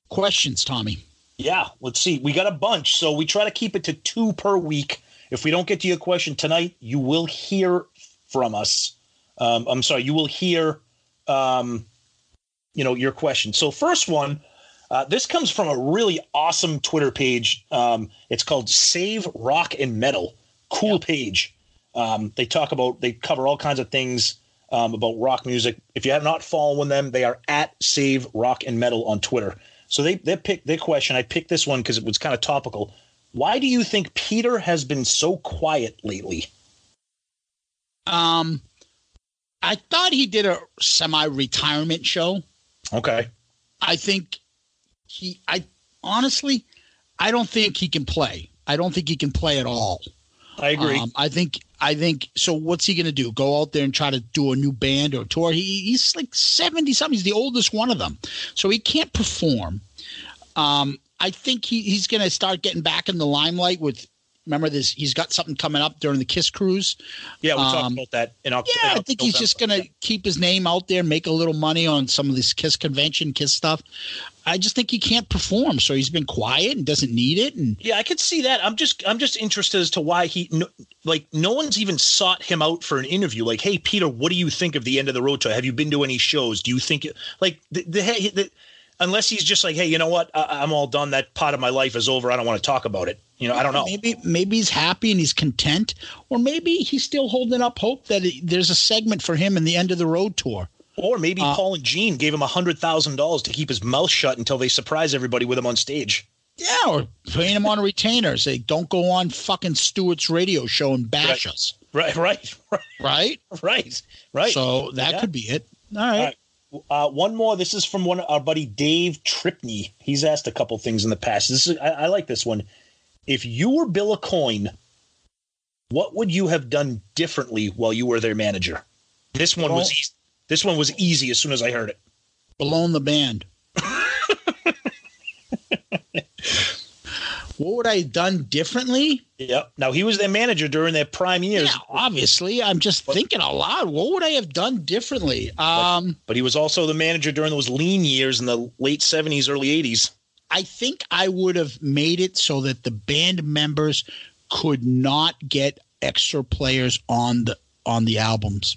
questions, Tommy. Yeah, let's see. We got a bunch, so we try to keep it to 2 per week. If we don't get to your question tonight, you will hear from us. I'm sorry, you will hear. You know, your question. So first one, this comes from a really awesome Twitter page. It's called Save Rock and Metal. Cool page. They cover all kinds of things about rock music. If you have not followed them, they are at Save Rock and Metal on Twitter. So they picked their question. I picked this one because it was kind of topical. Why do you think Peter has been so quiet lately? I thought he did a semi-retirement show. Okay. I think I don't think he can play. I don't think he can play at all. I agree. I think so what's he going to do? Go out there and try to do a new band or tour? He's like 70 something. He's the oldest one of them. So he can't perform. I think he's going to start getting back in the limelight with, remember this, he's got something coming up during the Kiss Cruise. Yeah, we talked about that in October. Yeah, I think he's just going to keep his name out there, make a little money on some of this Kiss convention, Kiss stuff. I just think he can't perform, so he's been quiet and doesn't need it. And yeah, I could see that. I'm just interested as to why no one's even sought him out for an interview. Like, hey, Peter, what do you think of the End of the Road tour? Have you been to any shows? Do you think unless he's just like, hey, you know what? I'm all done. That part of my life is over. I don't want to talk about it. You know, I don't know. Maybe he's happy and he's content, or maybe he's still holding up hope that there's a segment for him in the End of the Road tour. Or maybe Paul and Gene gave him $100,000 to keep his mouth shut until they surprise everybody with him on stage. Yeah, or paying him on a retainer. Say, don't go on fucking Stewart's radio show and bash us. Right. So that could be it. All right. One more. This is from our buddy Dave Tripney. He's asked a couple things in the past. I like this one. If you were Bill Aucoin, what would you have done differently while you were their manager? This one was easy as soon as I heard it. Blown the band. What would I have done differently? Yep. Now, he was their manager during their prime years. Yeah, obviously. I'm just thinking out loud. What would I have done differently? But he was also the manager during those lean years in the late 70s, early 80s. I think I would have made it so that the band members could not get extra players on the albums.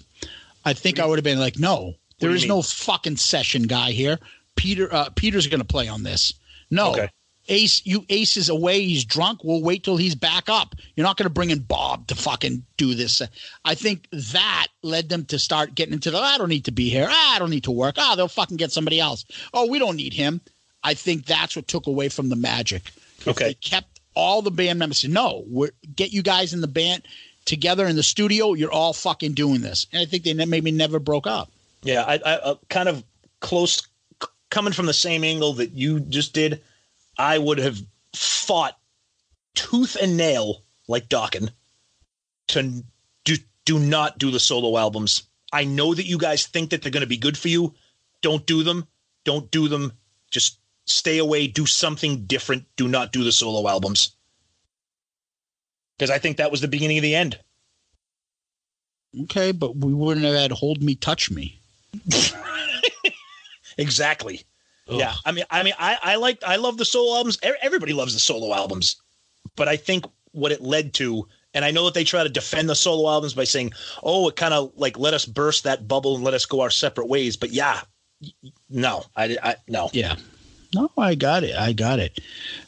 I think I would have been like, no, there is no fucking session guy here. Peter's going to play on this. No, okay. Ace is away. He's drunk. We'll wait till he's back up. You're not going to bring in Bob to fucking do this. I think that led them to start getting into the, I don't need to be here. I don't need to work. Oh, they'll fucking get somebody else. Oh, we don't need him. I think that's what took away from the magic. Okay. They kept all the band members. No, we're, get you guys in the band together in the studio. You're all fucking doing this. And I think they maybe never broke up. Yeah. I kind of close coming from the same angle that you just did. I would have fought tooth and nail like Dokken to do not do the solo albums. I know that you guys think that they're going to be good for you. Don't do them. Don't do them. Just stay away. Do something different. Do not do the solo albums. Because I think that was the beginning of the end. Okay, but we wouldn't have had Hold Me, Touch Me. Exactly. Ugh. Yeah, I mean, I love the solo albums. Everybody loves the solo albums, but I think what it led to, and I know that they try to defend the solo albums by saying, "Oh, it kind of like let us burst that bubble and let us go our separate ways." But yeah, no, I no, yeah, no, I got it.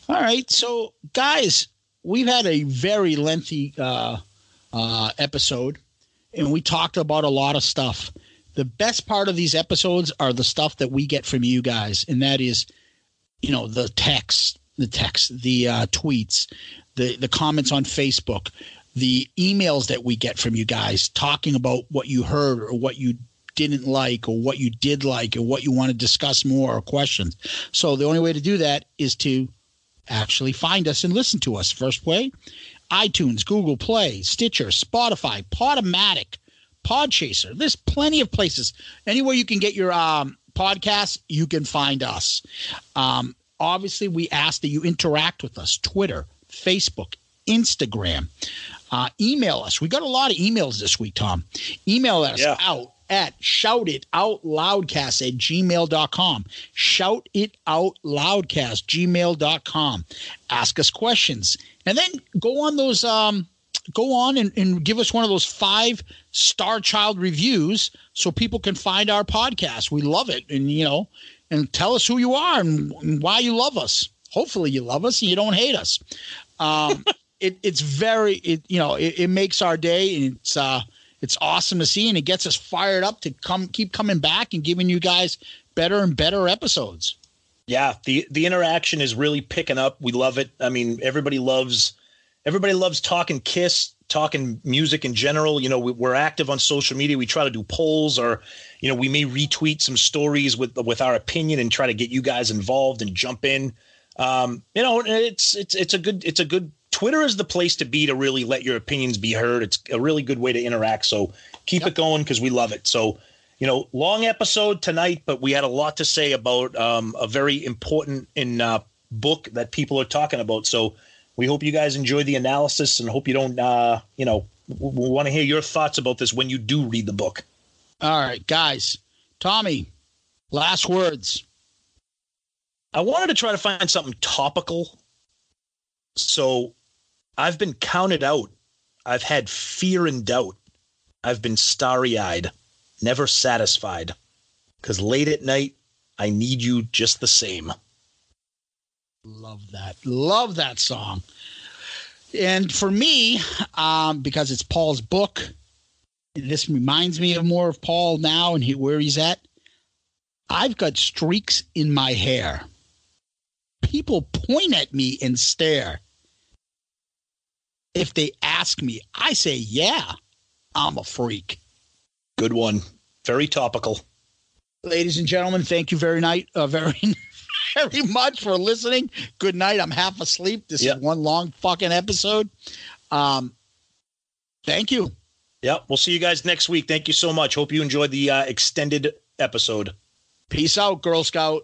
All right, so guys, we've had a very lengthy episode, and we talked about a lot of stuff. The best part of these episodes are the stuff that we get from you guys, and that is, you know, the text, the tweets, the comments on Facebook, the emails that we get from you guys talking about what you heard or what you didn't like or what you did like and what you want to discuss more or questions. So the only way to do that is to actually find us and listen to us. First way, iTunes, Google Play, Stitcher, Spotify, Podomatic, Podchaser. There's plenty of places. Anywhere you can get your podcasts, you can find us. Obviously, we ask that you interact with us. Twitter, Facebook, Instagram. Email us. We got a lot of emails this week, Tom. Email us out at shoutitoutloudcast@gmail.com. Shoutitoutloudcast@gmail.com. Ask us questions. And then go on those go on and give us one of those 5-star reviews so people can find our podcast. We love it. And, you know, and tell us who you are and why you love us. Hopefully you love us and you don't hate us. It makes our day, and it's awesome to see. And it gets us fired up to keep coming back and giving you guys better and better episodes. Yeah. The interaction is really picking up. We love it. I mean, everybody loves talking Kiss, talking music in general. You know, we're active on social media. We try to do polls, or, you know, we may retweet some stories with our opinion and try to get you guys involved and jump in. You know, it's a good Twitter is the place to be to really let your opinions be heard. It's a really good way to interact. So keep it going, because we love it. So, you know, long episode tonight, but we had a lot to say about a very important book that people are talking about. So we hope you guys enjoy the analysis, and hope you don't, we want to hear your thoughts about this when you do read the book. All right, guys. Tommy, last words. I wanted to try to find something topical. So I've been counted out. I've had fear and doubt. I've been starry-eyed, never satisfied. 'Cause late at night, I need you just the same. Love that. Love that song. And for me, because it's Paul's book, and this reminds me of more of Paul now and where he's at. I've got streaks in my hair. People point at me and stare. If they ask me, I say, yeah, I'm a freak. Good one. Very topical. Ladies and gentlemen, thank you very much for listening. Good night. I'm half asleep. This is one long fucking episode. Thank you. Yeah, we'll see you guys next week. Thank you so much. Hope you enjoyed the extended episode. Peace out, Girl Scout.